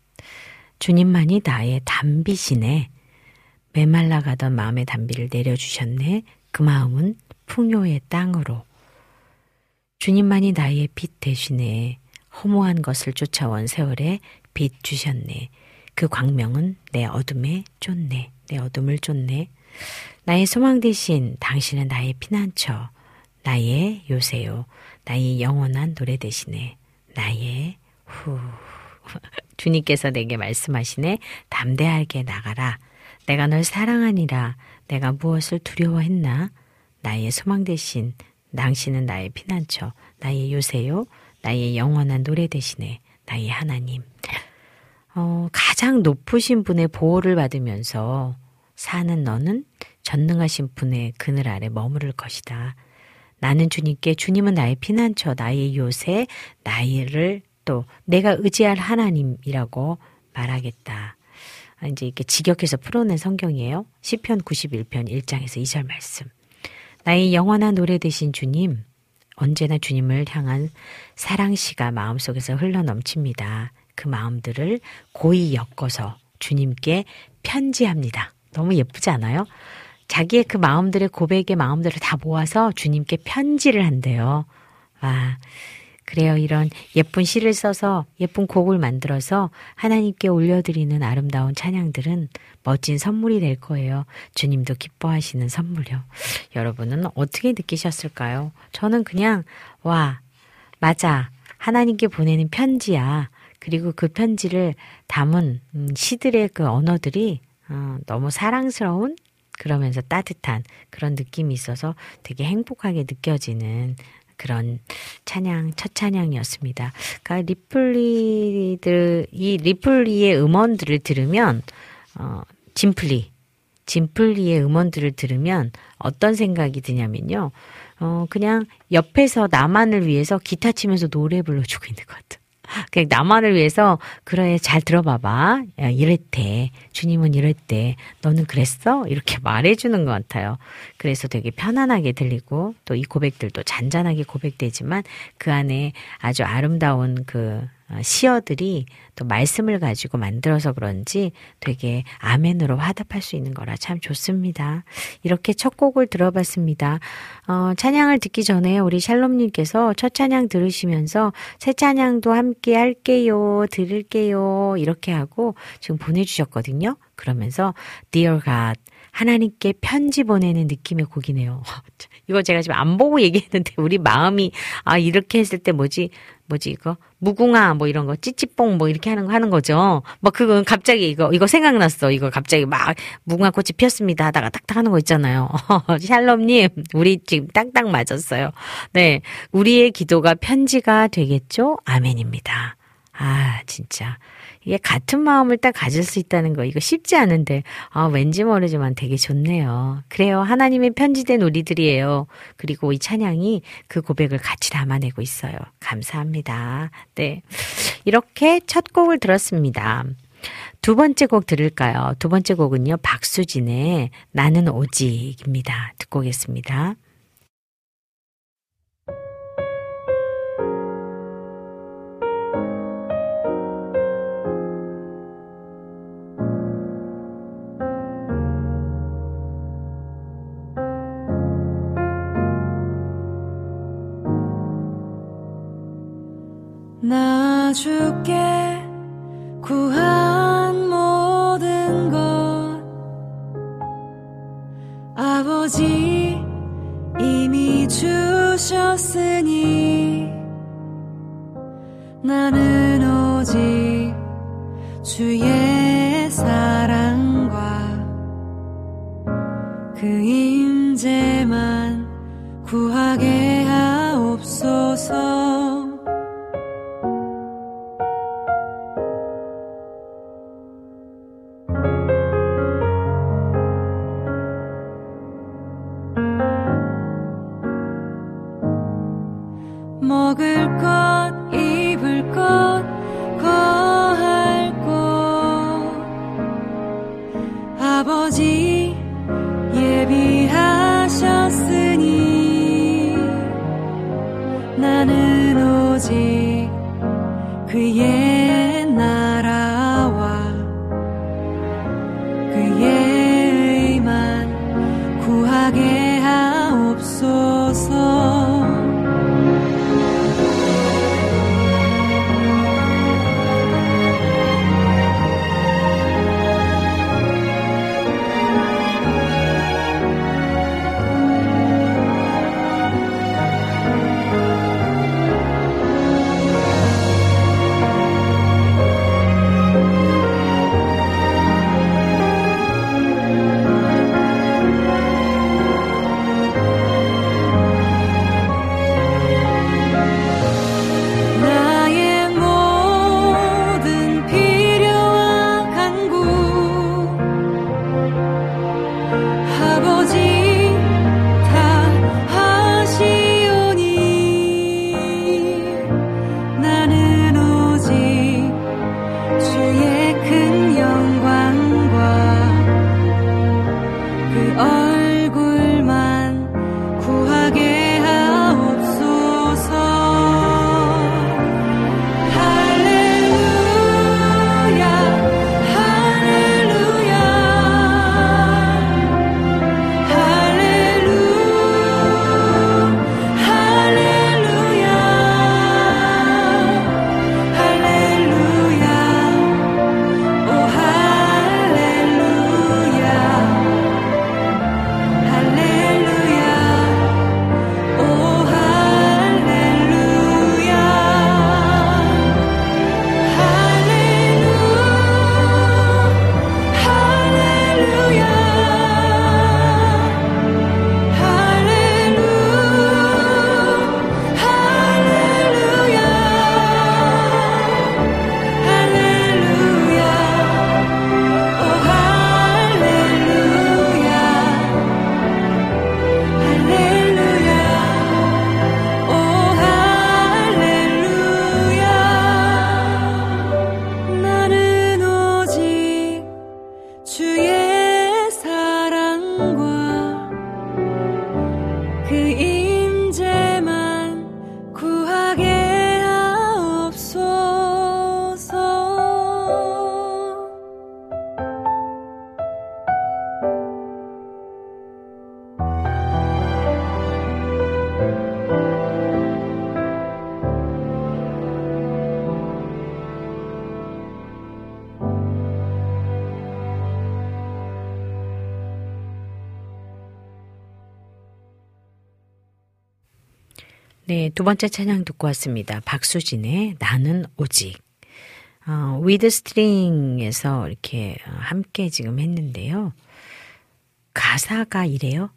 주님만이 나의 단비시네. 메말라가던 마음의 단비를 내려주셨네. 그 마음은 풍요의 땅으로. 주님만이 나의 빛 되시네. 허무한 것을 쫓아온 세월에 빛 주셨네. 그 광명은 내 어둠에 쫓네. 내 어둠을 쫓네. 나의 소망 대신 당신은 나의 피난처. 나의 요새요. 나의 영원한 노래 대신에 나의 후 주님께서 내게 말씀하시네. 담대하게 나가라. 내가 널 사랑하니라. 내가 무엇을 두려워했나. 나의 소망 대신 당신은 나의 피난처. 나의 요새요. 나의 영원한 노래 대신에 나의 하나님. 가장 높으신 분의 보호를 받으면서 사는 너는 전능하신 분의 그늘 아래 머무를 것이다. 나는 주님께, 주님은 나의 피난처, 나의 요새, 나를 또 내가 의지할 하나님이라고 말하겠다. 이제 이렇게 직역해서 풀어낸 성경이에요. 시편 91편 1장에서 2절 말씀. 나의 영원한 노래 되신 주님, 언제나 주님을 향한 사랑시가 마음속에서 흘러넘칩니다. 그 마음들을 고이 엮어서 주님께 편지합니다. 너무 예쁘지 않아요? 자기의 그 마음들의 고백의 마음들을 다 모아서 주님께 편지를 한대요. 와, 그래요. 이런 예쁜 시를 써서 예쁜 곡을 만들어서 하나님께 올려드리는 아름다운 찬양들은 멋진 선물이 될 거예요. 주님도 기뻐하시는 선물이요. 여러분은 어떻게 느끼셨을까요? 저는 그냥 와, 맞아. 하나님께 보내는 편지야. 그리고 그 편지를 담은 시들의 그 언어들이 너무 사랑스러운 그러면서 따뜻한 그런 느낌이 있어서 되게 행복하게 느껴지는 그런 찬양, 첫 찬양이었습니다. 그러니까 리플리의 음원들을 들으면 진플리의 음원들을 들으면 어떤 생각이 드냐면요. 그냥 옆에서 나만을 위해서 기타 치면서 노래 불러주고 있는 것 같아요. 그냥 나만을 위해서 그래 잘 들어봐봐. 야, 이랬대. 주님은 이랬대. 너는 그랬어? 이렇게 말해주는 것 같아요. 그래서 되게 편안하게 들리고 또 이 고백들도 잔잔하게 고백되지만 그 안에 아주 아름다운 그 시어들이 또 말씀을 가지고 만들어서 그런지 되게 아멘으로 화답할 수 있는 거라 참 좋습니다. 이렇게 첫 곡을 들어봤습니다. 찬양을 듣기 전에 우리 샬롬님께서 첫 찬양 들으시면서 새 찬양도 함께 할게요, 들을게요 이렇게 하고 지금 보내주셨거든요. 그러면서 Dear God, 하나님께 편지 보내는 느낌의 곡이네요. 이거 제가 지금 안 보고 얘기했는데 우리 마음이 아 이렇게 했을 때 뭐지 이거 무궁화 뭐 이런 거 찌찌뽕 뭐 이렇게 하는 거죠. 막 그건 갑자기 이거 생각났어. 이거 갑자기 막 무궁화 꽃이 피었습니다 하다가 딱딱 하는 거 있잖아요. 샬롬님 우리 지금 딱딱 맞았어요. 네, 우리의 기도가 편지가 되겠죠? 아멘입니다. 아 진짜. 이게 같은 마음을 딱 가질 수 있다는 거 이거 쉽지 않은데 아 왠지 모르지만 되게 좋네요. 그래요. 하나님의 편지된 우리들이에요. 그리고 이 찬양이 그 고백을 같이 담아내고 있어요. 감사합니다. 네, 이렇게 첫 곡을 들었습니다. 두 번째 곡 들을까요? 두 번째 곡은요. 박수진의 나는 오직입니다. 듣고 오겠습니다. 나 주께 구한 모든 것 아버지 이미 주셨으니 나는 오직 주의 사랑과 그 임재만 구하게 하옵소서. 네, 두 번째 찬양 듣고 왔습니다. 박수진의 나는 오직. 위드 스트링에서 이렇게 함께 지금 했는데요. 가사가 이래요.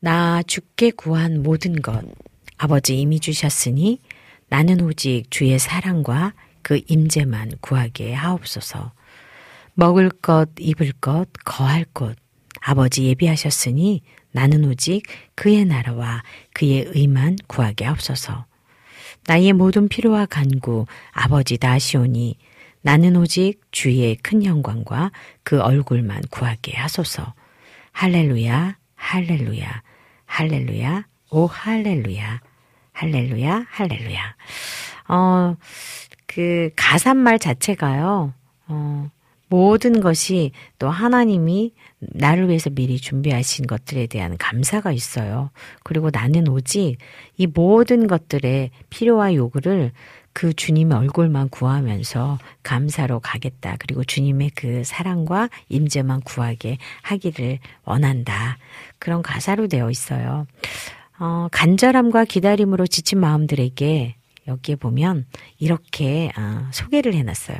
나 주께 구한 모든 것 아버지 이미 주셨으니 나는 오직 주의 사랑과 그 임재만 구하게 하옵소서. 먹을 것, 입을 것, 거할 곳 아버지 예비하셨으니 나는 오직 그의 나라와 그의 의만 구하게 하옵소서. 나의 모든 필요와 간구 아버지 다하시오니 나는 오직 주의 큰 영광과 그 얼굴만 구하게 하소서. 할렐루야, 할렐루야, 할렐루야, 오 할렐루야, 할렐루야, 할렐루야. 그 가사말 자체가요. 모든 것이 또 하나님이 나를 위해서 미리 준비하신 것들에 대한 감사가 있어요. 그리고 나는 오직 이 모든 것들의 필요와 요구를 그 주님의 얼굴만 구하면서 감사로 가겠다. 그리고 주님의 그 사랑과 임재만 구하게 하기를 원한다. 그런 가사로 되어 있어요. 간절함과 기다림으로 지친 마음들에게 여기에 보면 이렇게 소개를 해놨어요.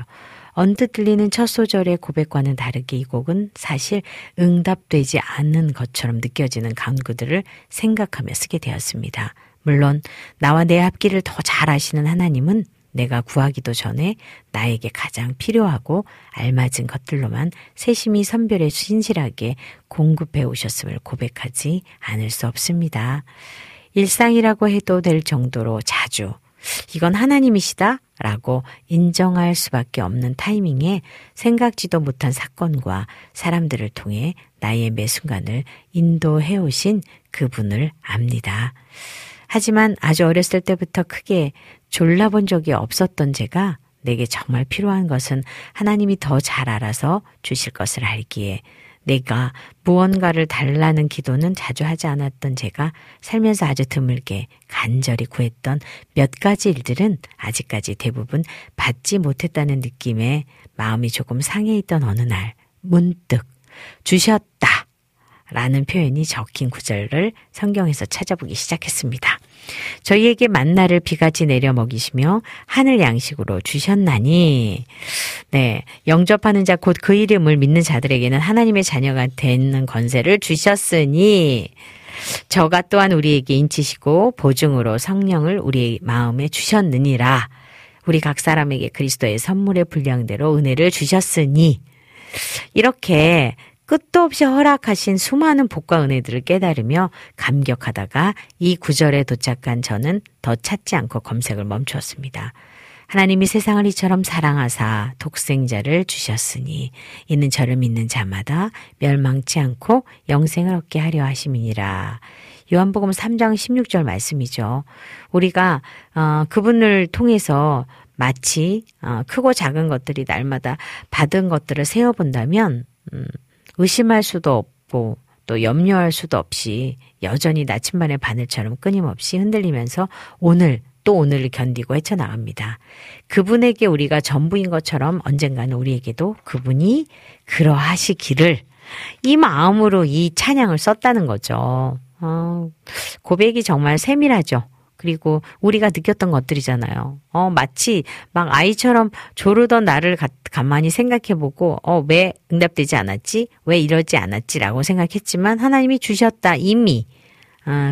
언뜻 들리는 첫 소절의 고백과는 다르게 이 곡은 사실 응답되지 않는 것처럼 느껴지는 간구들을 생각하며 쓰게 되었습니다. 물론 나와 내 앞길을 더 잘 아시는 하나님은 내가 구하기도 전에 나에게 가장 필요하고 알맞은 것들로만 세심히 선별해 신실하게 공급해 오셨음을 고백하지 않을 수 없습니다. 일상이라고 해도 될 정도로 자주 이건 하나님이시다 라고 인정할 수밖에 없는 타이밍에 생각지도 못한 사건과 사람들을 통해 나의 매 순간을 인도해 오신 그분을 압니다. 하지만 아주 어렸을 때부터 크게 졸라본 적이 없었던 제가 내게 정말 필요한 것은 하나님이 더 잘 알아서 주실 것을 알기에 내가 무언가를 달라는 기도는 자주 하지 않았던 제가 살면서 아주 드물게 간절히 구했던 몇 가지 일들은 아직까지 대부분 받지 못했다는 느낌에 마음이 조금 상해 있던 어느 날 문득 주셨다 라는 표현이 적힌 구절을 성경에서 찾아보기 시작했습니다. 저희에게 만나를 비같이 내려 먹이시며 하늘 양식으로 주셨나니. 네, 영접하는 자 곧 그 이름을 믿는 자들에게는 하나님의 자녀가 되는 권세를 주셨으니 저가 또한 우리에게 인치시고 보증으로 성령을 우리 마음에 주셨느니라. 우리 각 사람에게 그리스도의 선물의 분량대로 은혜를 주셨으니. 이렇게 끝도 없이 허락하신 수많은 복과 은혜들을 깨달으며 감격하다가 이 구절에 도착한 저는 더 찾지 않고 검색을 멈추었습니다. 하나님이 세상을 이처럼 사랑하사 독생자를 주셨으니 이는 저를 믿는 자마다 멸망치 않고 영생을 얻게 하려 하심이니라. 요한복음 3장 16절 말씀이죠. 우리가 그분을 통해서 마치 크고 작은 것들이 날마다 받은 것들을 세어본다면 의심할 수도 없고 또 염려할 수도 없이 여전히 나침반의 바늘처럼 끊임없이 흔들리면서 오늘 또 오늘을 견디고 헤쳐나갑니다. 그분에게 우리가 전부인 것처럼 언젠가는 우리에게도 그분이 그러하시기를 이 마음으로 이 찬양을 썼다는 거죠. 고백이 정말 세밀하죠. 그리고 우리가 느꼈던 것들이잖아요. 마치 막 아이처럼 조르던 나를 가만히 생각해보고 왜 응답되지 않았지? 왜 이러지 않았지라고 생각했지만 하나님이 주셨다 이미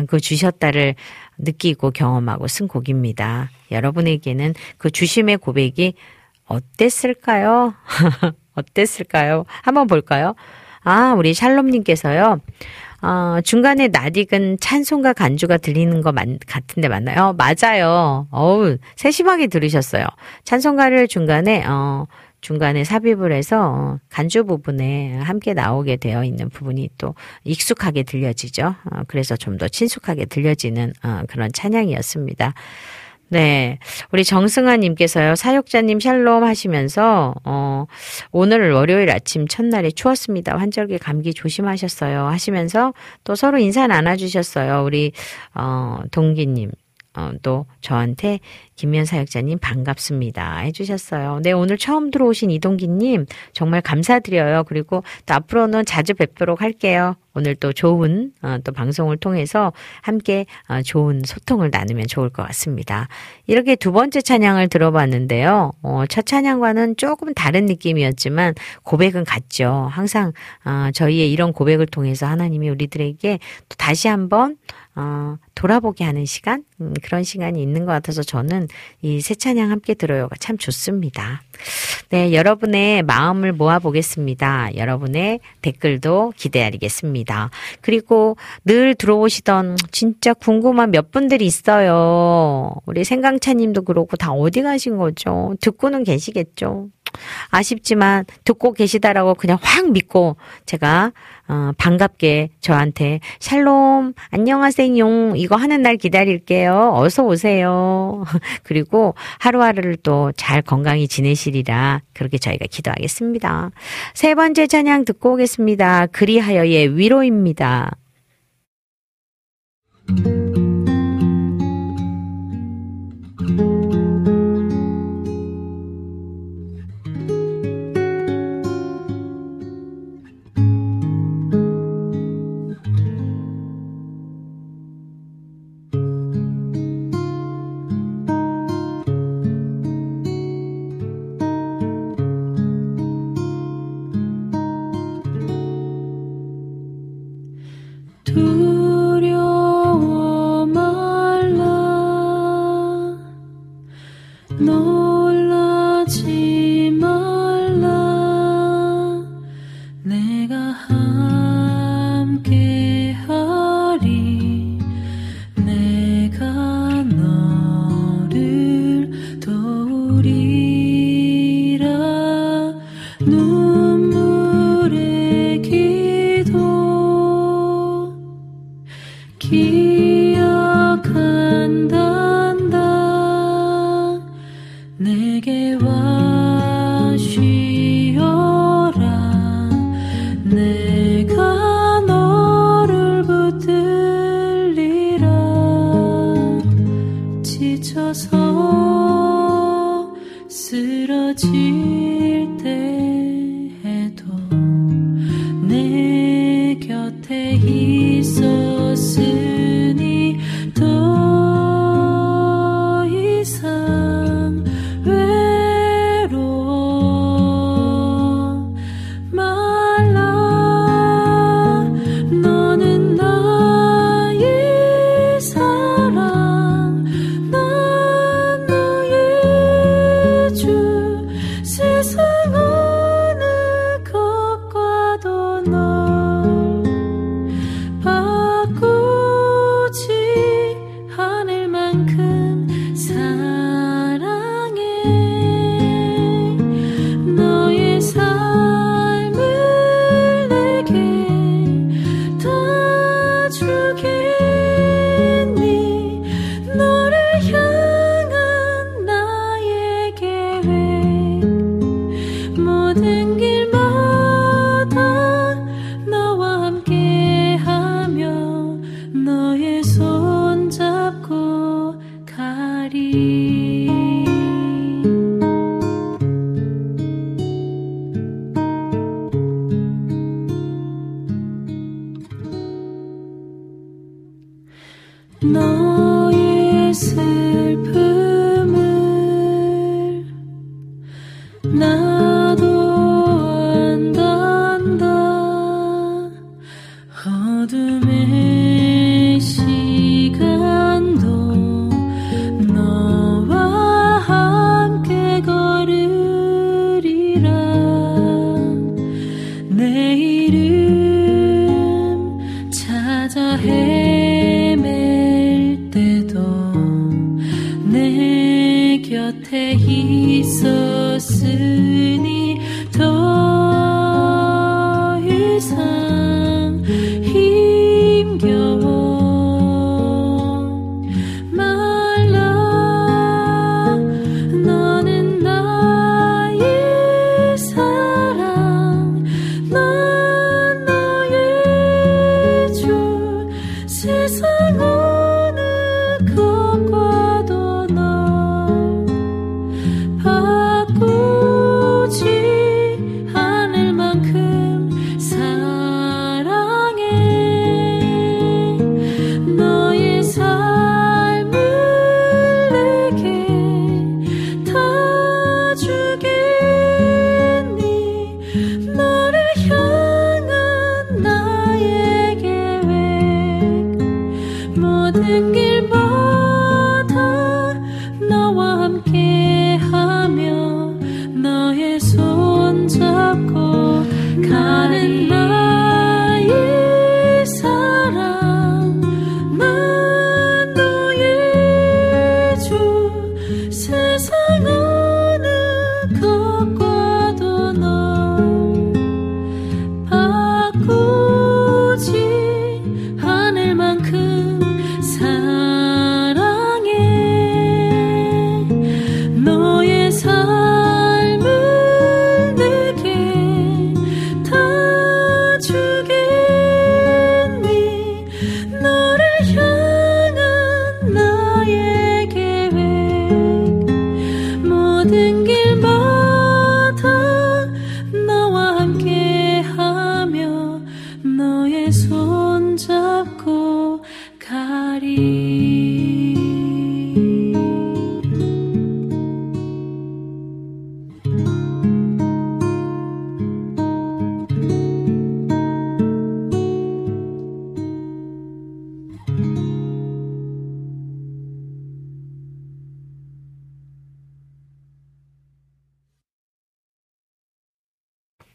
그 주셨다를 느끼고 경험하고 쓴 곡입니다. 여러분에게는 그 주심의 고백이 어땠을까요? 어땠을까요? 한번 볼까요? 우리 샬롬님께서요. 중간에 낯익은 찬송과 간주가 들리는 것 같은데 맞나요? 맞아요. 세심하게 들으셨어요. 찬송가를 중간에 삽입을 해서 간주 부분에 함께 나오게 되어 있는 부분이 또 익숙하게 들려지죠. 그래서 좀 더 친숙하게 들려지는 그런 찬양이었습니다. 네, 우리 정승아님께서요. 사역자님 샬롬 하시면서 오늘 월요일 아침 첫날에 추웠습니다. 환절기 감기 조심하셨어요 하시면서 또 서로 인사 나눠주셨어요. 우리 동기님 또 저한테 김미현 사역자님 반갑습니다 해주셨어요. 네, 오늘 처음 들어오신 이동기님 정말 감사드려요. 그리고 또 앞으로는 자주 뵙도록 할게요. 오늘 또 좋은 또 방송을 통해서 함께 좋은 소통을 나누면 좋을 것 같습니다. 이렇게 두 번째 찬양을 들어봤는데요. 첫 찬양과는 조금 다른 느낌이었지만 고백은 같죠. 항상 저희의 이런 고백을 통해서 하나님이 우리들에게 또 다시 한번 돌아보게 하는 시간, 그런 시간이 있는 것 같아서 저는 이 새 찬양 함께 들어요가 참 좋습니다. 네, 여러분의 마음을 모아보겠습니다. 여러분의 댓글도 기대하겠습니다. 그리고 늘 들어오시던 진짜 궁금한 몇 분들이 있어요. 우리 생강차님도 그렇고 다 어디 가신 거죠? 듣고는 계시겠죠? 아쉽지만 듣고 계시다라고 그냥 확 믿고 제가 반갑게 저한테 샬롬 안녕하세요 이거 하는 날 기다릴게요. 어서 오세요. 그리고 하루하루를 또 잘 건강히 지내시리라 그렇게 저희가 기도하겠습니다. 세 번째 찬양 듣고 오겠습니다. 그리하여의 위로입니다.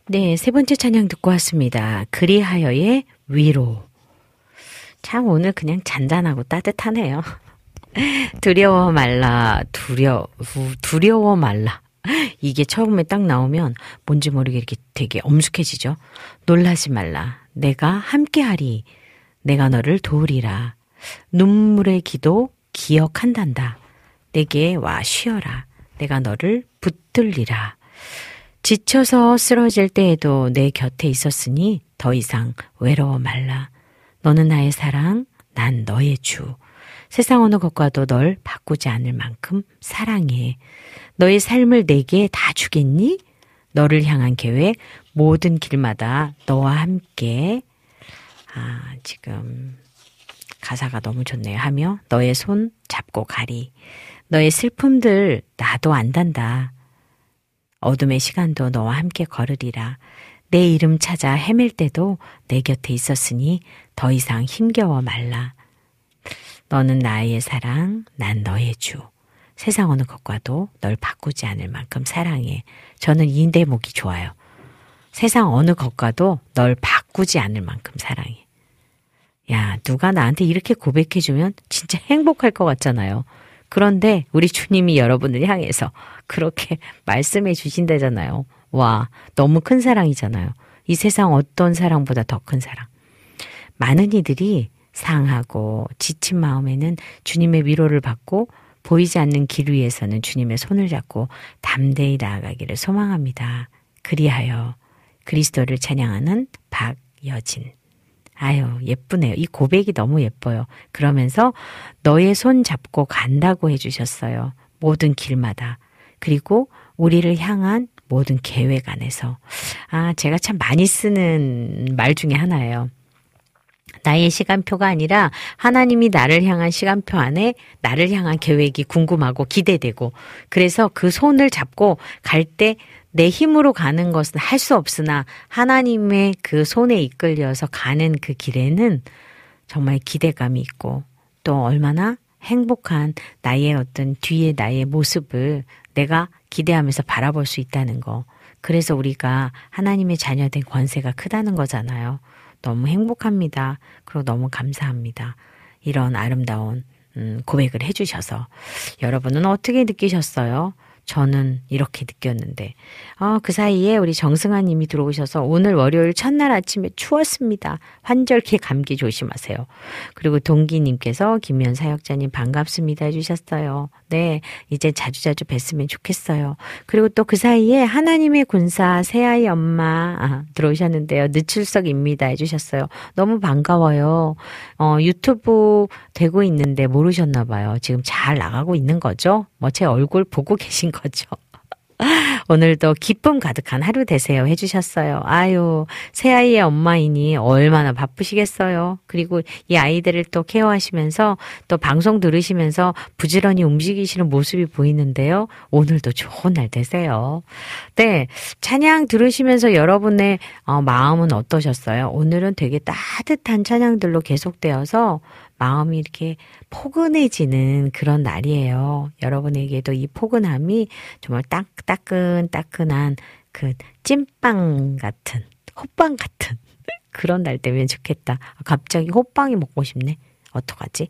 네, 세 번째 찬양 듣고 왔습니다. 그리하여의 위로. 참 오늘 그냥 잔잔하고 따뜻하네요. 두려워 말라, 두려워 말라. 이게 처음에 딱 나오면 뭔지 모르게 이렇게 되게 엄숙해지죠. 놀라지 말라, 내가 함께하리, 내가 너를 도우리라. 눈물의 기도 기억한단다. 내게 와 쉬어라, 내가 너를 붙들리라. 지쳐서 쓰러질 때에도 내 곁에 있었으니 더 이상 외로워 말라. 너는 나의 사랑, 난 너의 주. 세상 어느 것과도 널 바꾸지 않을 만큼 사랑해. 너의 삶을 내게 다 주겠니? 너를 향한 계획, 모든 길마다 너와 함께. 아, 지금 가사가 너무 좋네요. 하며 너의 손 잡고 가리. 너의 슬픔들 나도 안단다. 어둠의 시간도 너와 함께 걸으리라. 내 이름 찾아 헤맬 때도 내 곁에 있었으니 더 이상 힘겨워 말라. 너는 나의 사랑, 난 너의 주. 세상 어느 것과도 널 바꾸지 않을 만큼 사랑해. 저는 이 대목이 좋아요. 세상 어느 것과도 널 바꾸지 않을 만큼 사랑해. 야, 누가 나한테 이렇게 고백해주면 진짜 행복할 것 같잖아요. 그런데 우리 주님이 여러분을 향해서 그렇게 말씀해 주신다잖아요. 와, 너무 큰 사랑이잖아요. 이 세상 어떤 사랑보다 더 큰 사랑. 많은 이들이 상하고 지친 마음에는 주님의 위로를 받고 보이지 않는 길 위에서는 주님의 손을 잡고 담대히 나아가기를 소망합니다. 그리하여 그리스도를 찬양하는 박여진. 아유, 예쁘네요. 이 고백이 너무 예뻐요. 그러면서 너의 손 잡고 간다고 해주셨어요. 모든 길마다. 그리고 우리를 향한 모든 계획 안에서. 아, 제가 참 많이 쓰는 말 중에 하나예요. 나의 시간표가 아니라 하나님이 나를 향한 시간표 안에 나를 향한 계획이 궁금하고 기대되고, 그래서 그 손을 잡고 갈 때 내 힘으로 가는 것은 할 수 없으나 하나님의 그 손에 이끌려서 가는 그 길에는 정말 기대감이 있고, 또 얼마나 행복한 나의 어떤 뒤에 나의 모습을 내가 기대하면서 바라볼 수 있다는 거. 그래서 우리가 하나님의 자녀된 권세가 크다는 거잖아요. 너무 행복합니다. 그리고 너무 감사합니다. 이런 아름다운 고백을 해주셔서 여러분은 어떻게 느끼셨어요? 저는 이렇게 느꼈는데, 그 사이에 우리 정승아님이 들어오셔서 오늘 월요일 첫날 아침에 추웠습니다. 환절기 감기 조심하세요. 그리고 동기님께서 김미현 사역자님 반갑습니다 해주셨어요. 네, 이제 자주자주 뵀으면 좋겠어요. 그리고 또 그 사이에 하나님의 군사 세아이 엄마 들어오셨는데요. 느출석입니다 해주셨어요. 너무 반가워요. 유튜브 되고 있는데 모르셨나 봐요. 지금 잘 나가고 있는 거죠? 뭐 제 얼굴 보고 계신 거죠. 오늘도 기쁨 가득한 하루 되세요 해주셨어요. 아유, 새아이의 엄마이니 얼마나 바쁘시겠어요. 그리고 이 아이들을 또 케어하시면서 또 방송 들으시면서 부지런히 움직이시는 모습이 보이는데요. 오늘도 좋은 날 되세요. 네, 찬양 들으시면서 여러분의 마음은 어떠셨어요? 오늘은 되게 따뜻한 찬양들로 계속되어서 마음이 이렇게 포근해지는 그런 날이에요. 여러분에게도 이 포근함이 정말 따끈따끈한 그 찐빵 같은, 호빵 같은 그런 날 되면 좋겠다. 갑자기 호빵이 먹고 싶네. 어떡하지?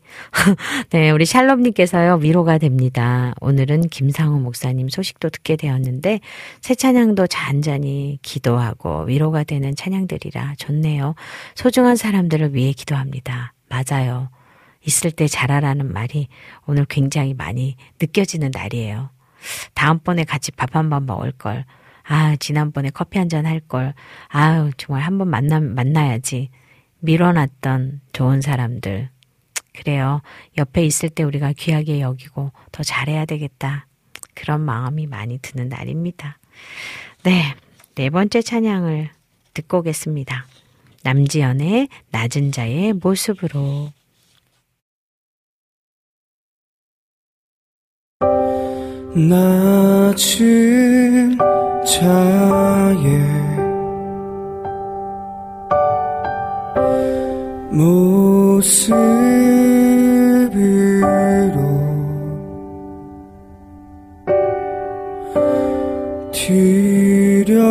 네, 우리 샬롬님께서요, 위로가 됩니다. 오늘은 김상훈 목사님 소식도 듣게 되었는데 새 찬양도 잔잔히 기도하고 위로가 되는 찬양들이라 좋네요. 소중한 사람들을 위해 기도합니다. 맞아요. 있을 때 잘하라는 말이 오늘 굉장히 많이 느껴지는 날이에요. 다음번에 같이 밥 한 번 먹을 걸. 아, 지난번에 커피 한 잔 할 걸. 아유, 정말 한 번 만나야지. 밀어놨던 좋은 사람들. 그래요. 옆에 있을 때 우리가 귀하게 여기고 더 잘해야 되겠다. 그런 마음이 많이 드는 날입니다. 네, 네 번째 찬양을 듣고 오겠습니다. 남지연의 낮은 자의 모습으로. 낮은 자의 모습으로 뒤려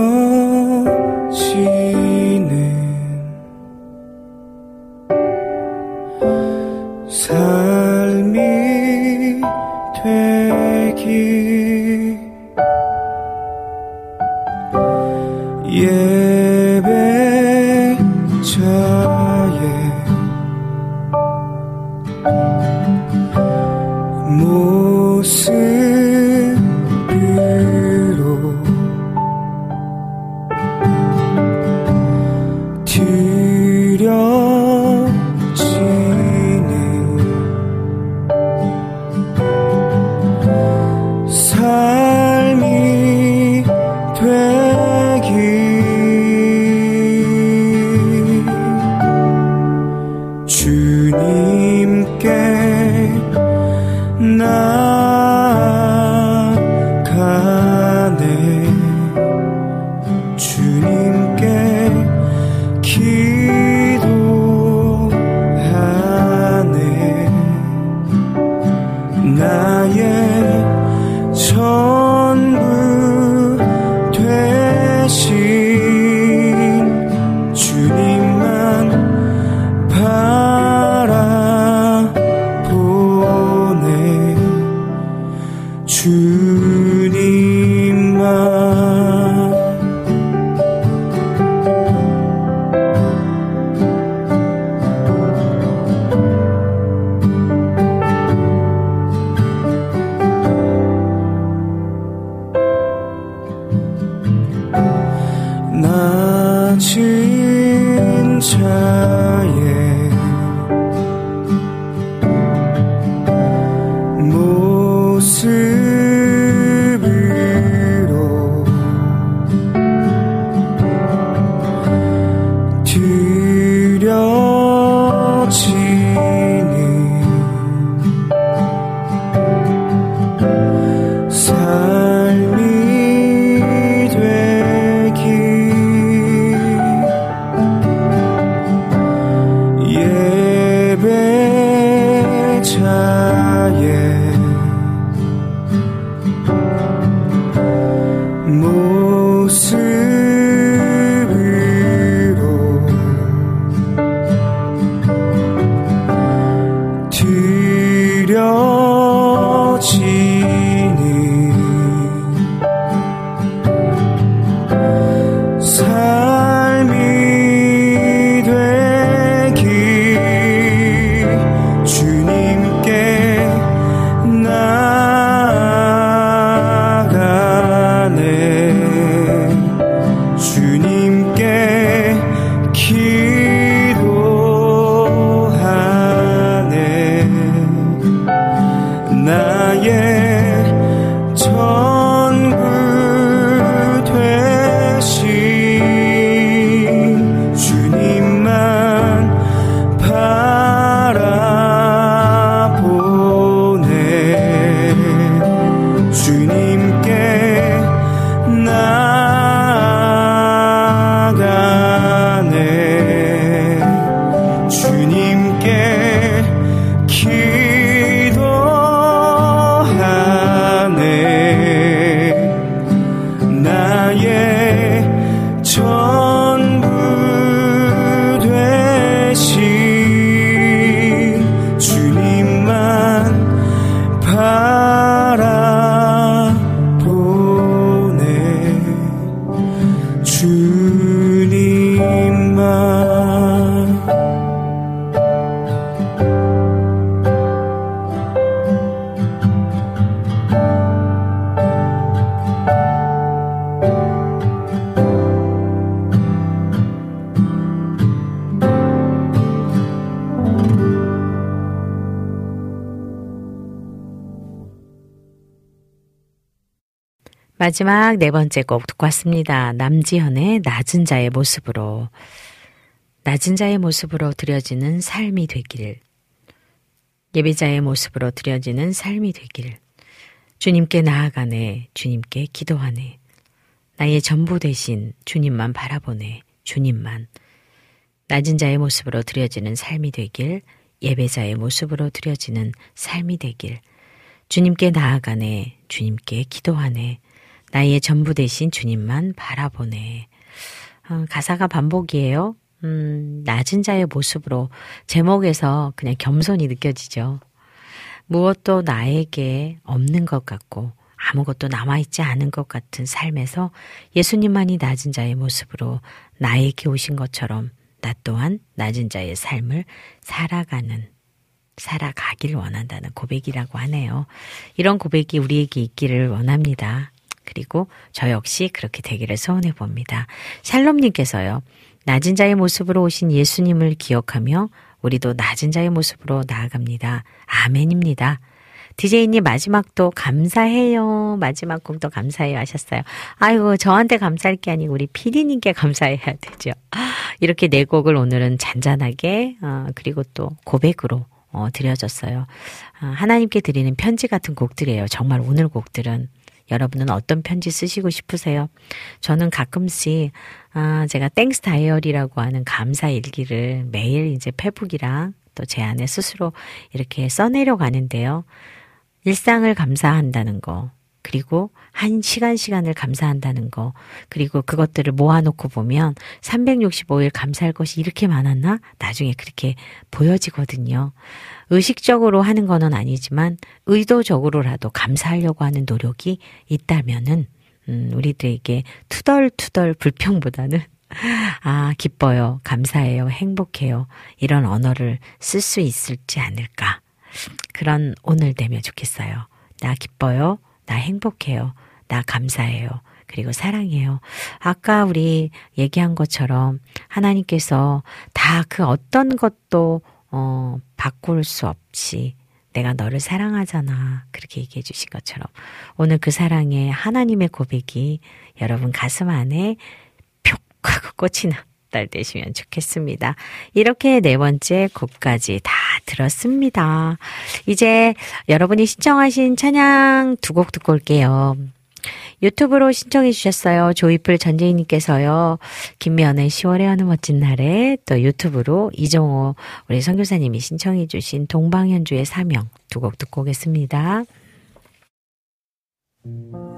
마지막 네 번째 곡 듣고 왔습니다. 남지현의 낮은 자의 모습으로. 낮은 자의 모습으로 드려지는 삶이 되길. 예배자의 모습으로 드려지는 삶이 되길. 주님께 나아가네. 주님께 기도하네. 나의 전부 대신 주님만 바라보네. 주님만. 낮은 자의 모습으로 드려지는 삶이 되길. 예배자의 모습으로 드려지는 삶이 되길. 주님께 나아가네. 주님께 기도하네. 나의 전부 대신 주님만 바라보네. 가사가 반복이에요. 낮은 자의 모습으로 제목에서 그냥 겸손이 느껴지죠. 무엇도 나에게 없는 것 같고 아무것도 남아있지 않은 것 같은 삶에서 예수님만이 낮은 자의 모습으로 나에게 오신 것처럼 나 또한 낮은 자의 삶을 살아가길 원한다는 고백이라고 하네요. 이런 고백이 우리에게 있기를 원합니다. 그리고 저 역시 그렇게 되기를 소원해 봅니다. 샬롬님께서요. 낮은 자의 모습으로 오신 예수님을 기억하며 우리도 낮은 자의 모습으로 나아갑니다. 아멘입니다. DJ님 마지막도 감사해요. 마지막 곡도 감사해요 하셨어요. 아이고 저한테 감사할 게 아니고 우리 PD님께 감사해야 되죠. 이렇게 네 곡을 오늘은 잔잔하게 그리고 또 고백으로 드려졌어요. 하나님께 드리는 편지 같은 곡들이에요. 정말 오늘 곡들은. 여러분은 어떤 편지 쓰시고 싶으세요? 저는 가끔씩 제가 땡스 다이어리라고 하는 감사 일기를 매일 이제 페북이랑 또 제 안에 스스로 이렇게 써내려 가는데요. 일상을 감사한다는 거, 그리고 한 시간을 감사한다는 거, 그리고 그것들을 모아놓고 보면 365일 감사할 것이 이렇게 많았나? 나중에 그렇게 보여지거든요. 의식적으로 하는 거는 아니지만 의도적으로라도 감사하려고 하는 노력이 있다면은 우리들에게 투덜투덜 불평보다는 아, 기뻐요, 감사해요, 행복해요 이런 언어를 쓸 수 있을지 않을까. 그런 오늘 되면 좋겠어요. 나 기뻐요, 나 행복해요, 나 감사해요, 그리고 사랑해요. 아까 우리 얘기한 것처럼 하나님께서 다 그 어떤 것도 바꿀 수 없이 내가 너를 사랑하잖아 그렇게 얘기해 주신 것처럼 오늘 그 사랑에 하나님의 고백이 여러분 가슴 안에 푹 하고 꽂히는 날 되시면 좋겠습니다. 이렇게 네 번째 곡까지 다 들었습니다. 이제 여러분이 신청하신 찬양 두 곡 듣고 올게요. 유튜브로 신청해 주셨어요. 조이풀 전재희님께서요. 김미현의 10월의 어느 멋진 날에 또 유튜브로 이종호 우리 선교사님이 신청해 주신 동방현주의 사명 두 곡 듣고 오겠습니다. Oh,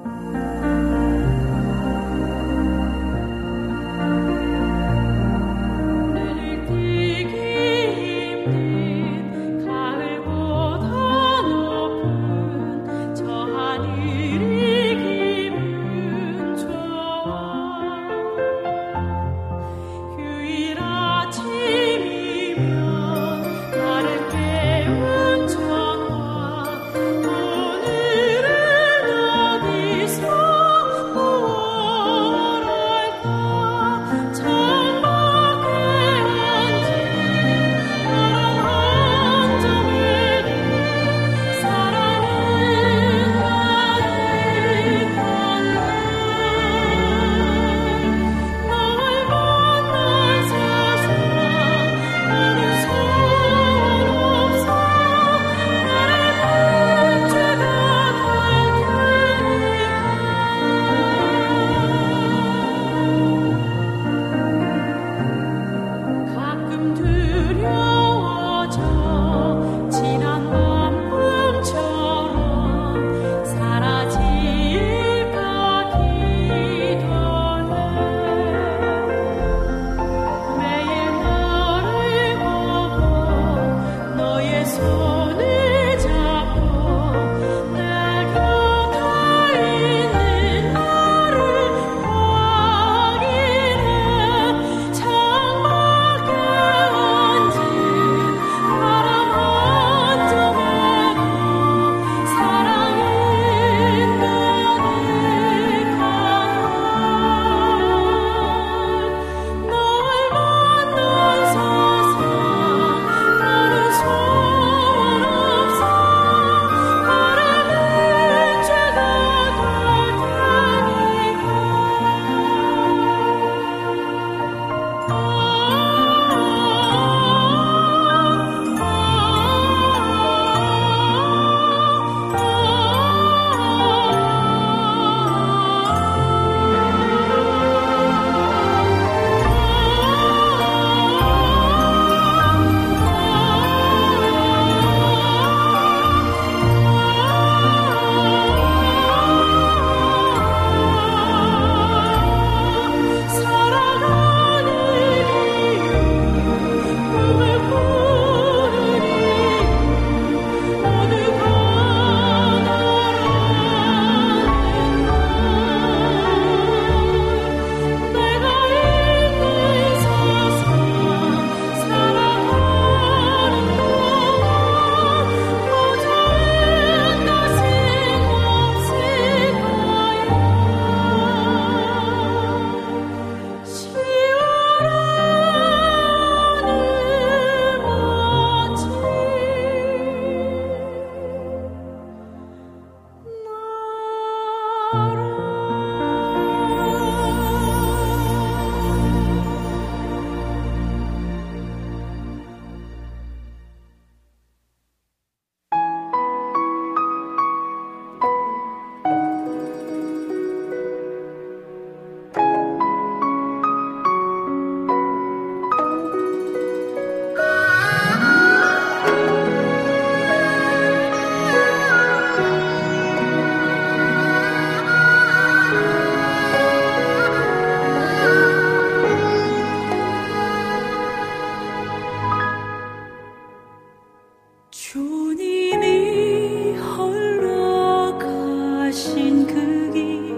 가신 그 길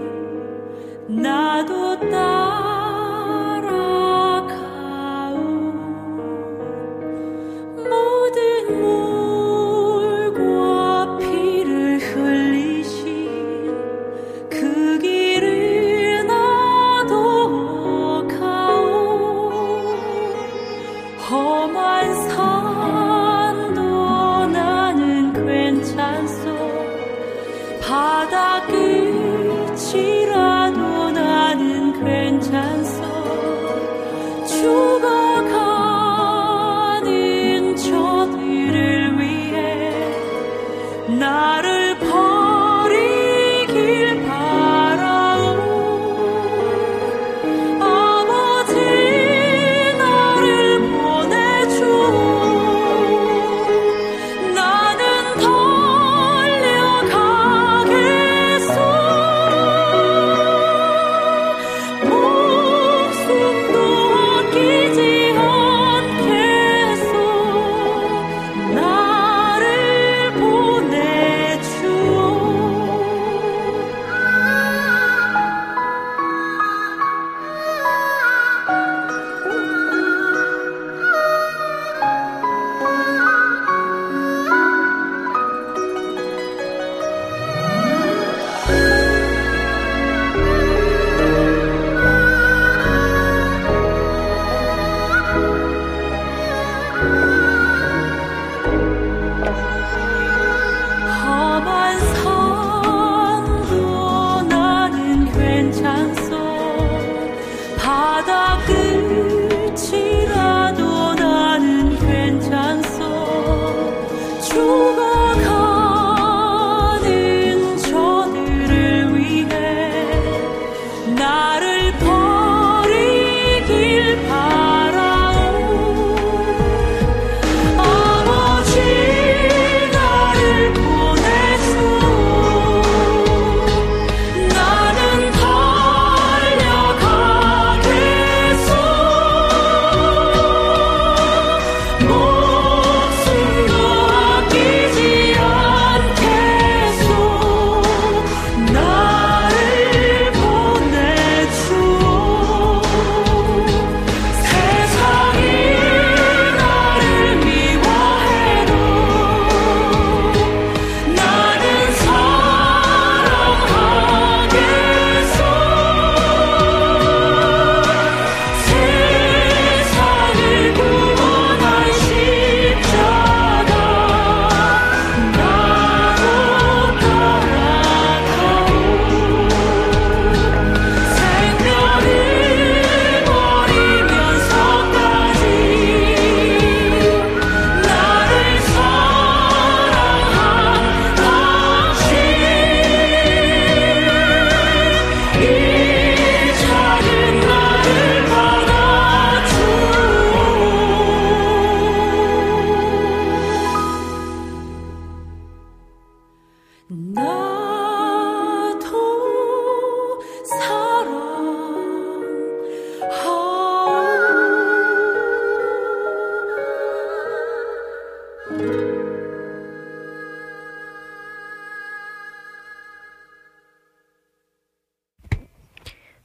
나도 따라가오. 모든 물과 피를 흘리신 그 길을 나도 가오. 험한 산도 나는 괜찮소. 바다 끝이라도 나는 괜찮소. 죽어가는 저들을 위해 나를 버리길 바라오. 아버지 나를 보내주오. 나는 더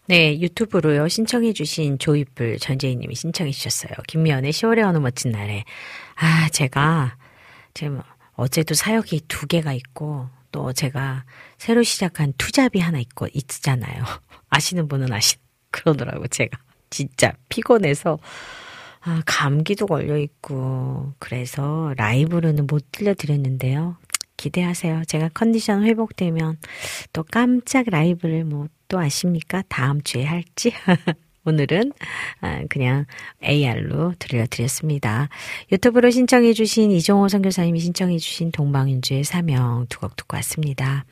네, 유튜브로요 신청해 주신 조이풀 전재희님이 신청해 주셨어요. 김미현의 10월의 어느 멋진 날에. 아, 제가 지금 어제도 사역이 2개가 있고 또 제가 새로 시작한 투잡이 하나 있고 있잖아요. 아시는 분은 그러더라고. 제가 진짜 피곤해서 감기도 걸려 있고 그래서 라이브로는 못 들려드렸는데요. 기대하세요. 제가 컨디션 회복되면 또 깜짝 라이브를 뭐 또 아십니까? 다음 주에 할지. 오늘은 그냥 AR로 들려드렸습니다. 유튜브로 신청해 주신 이종호 선교사님이 신청해 주신 동방윤주의 사명 두 곡 듣고 왔습니다.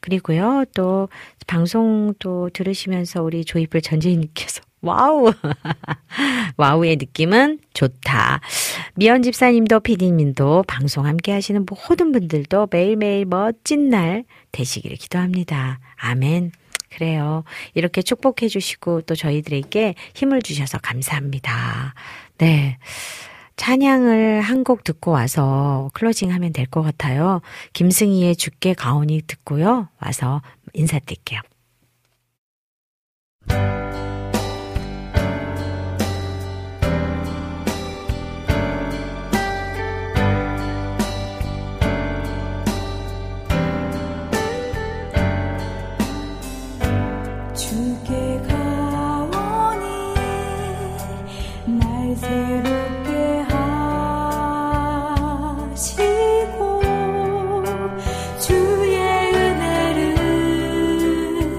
그리고요 또 방송도 들으시면서 우리 조이풀 전재희님께서 와우! 와우의 느낌은 좋다. 미연 집사님도 피디님도 방송 함께 하시는 모든 분들도 매일매일 멋진 날 되시기를 기도합니다. 아멘. 그래요. 이렇게 축복해 주시고 또 저희들에게 힘을 주셔서 감사합니다. 네. 찬양을 한 곡 듣고 와서 클로징하면 될 것 같아요. 김승희의 주께 가오니 듣고요. 와서 인사드릴게요. 새롭게 하시고 주의 은혜를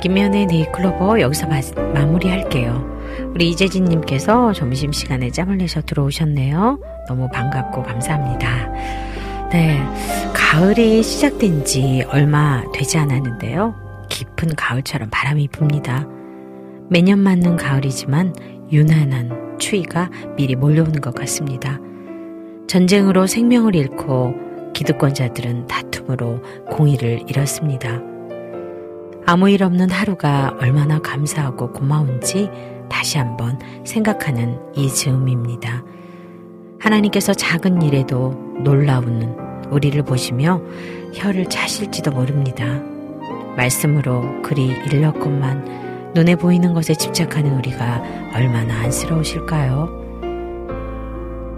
김미현의 네잎클로버 여기서 마무리할게요. 우리 이재진님께서 점심시간에 짬을 내셔 들어오셨네요. 너무 반갑고 감사합니다. 네, 가을이 시작된 지 얼마 되지 않았는데요. 깊은 가을처럼 바람이 붑니다. 매년 맞는 가을이지만 유난한 추위가 미리 몰려오는 것 같습니다. 전쟁으로 생명을 잃고 기득권자들은 다툼으로 공의를 잃었습니다. 아무 일 없는 하루가 얼마나 감사하고 고마운지 다시 한번 생각하는 이 즈음입니다. 하나님께서 작은 일에도 놀라운 우리를 보시며 혀를 차실지도 모릅니다. 말씀으로 그리 일렀건만 눈에 보이는 것에 집착하는 우리가 얼마나 안쓰러우실까요?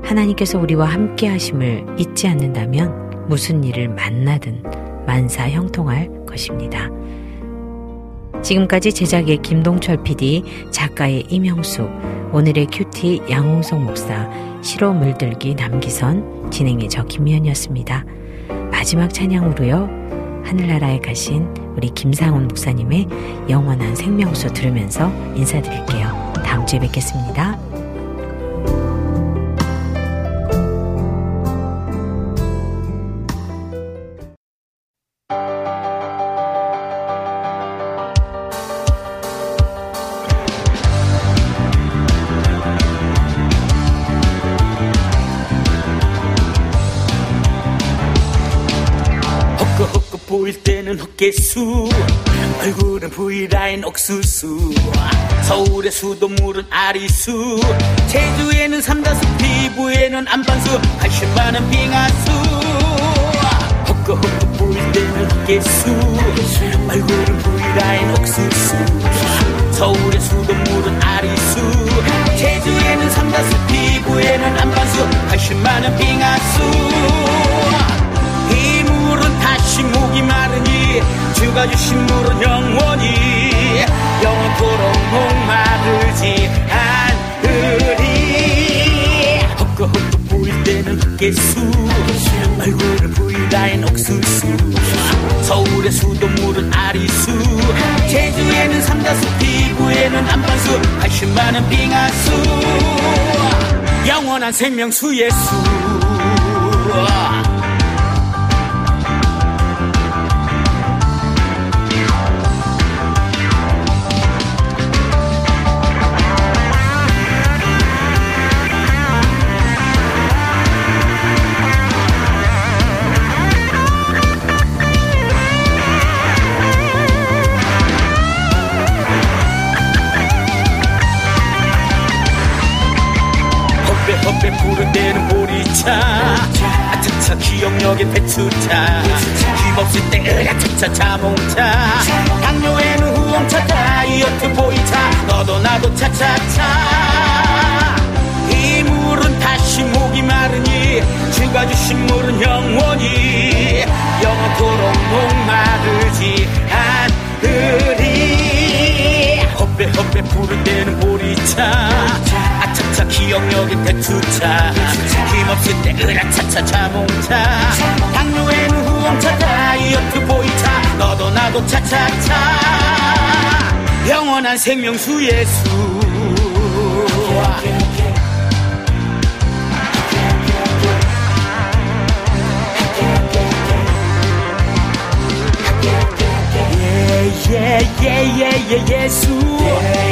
하나님께서 우리와 함께 하심을 잊지 않는다면 무슨 일을 만나든 만사 형통할 것입니다. 지금까지 제작의 김동철 PD, 작가의 이명수, 오늘의 큐티 양홍성 목사, 시로 물들기 남기선, 진행의 저 김미현이었습니다. 마지막 찬양으로요, 하늘나라에 가신 우리 김상훈 목사님의 영원한 생명수 들으면서 인사드릴게요. 다음 주에 뵙겠습니다. 헛개수 얼굴은 V라인 옥수수 서울의 수돗물은 아리수 제주에는 삼다수 피부에는 안반수 관심 많은 빙하수 헛거헛거 보일 때는 헛개수 얼굴은 V라인 옥수수 서울의 수돗물은 아리수 제주에는 삼다수 피부에는 안반수 관심 많은 빙하수 다시 목이 마르니 주가 주신 물은 영원히 영원토록 목마르지 않으리 헛거헛거 보일 때는 헛개수 얼굴은 V라인 옥수수 서울의 수돗물은 아리수 제주에는 삼다수 피부에는 안반수 관심 많은 빙하수 영원한 생명수 예수 부른대는 보리차 아차차 기억력의 배추차 힘없을 때 으라차차 자몽차 당뇨에는 후홍차 다이어트 보이차 너도 나도 차차차 이 물은 다시 목이 마르니 주가 주신 물은 영원히 영원토록 목마르지 않으리 헛배헛배 부른대는 보리차 아차차 기억력의 대추차 힘없을 때 으라차차 자몽차 당뇨에는 후홍차 다이어트 보이차 너도 나도 차차차 영원한 생명수 예수 예예예예 예수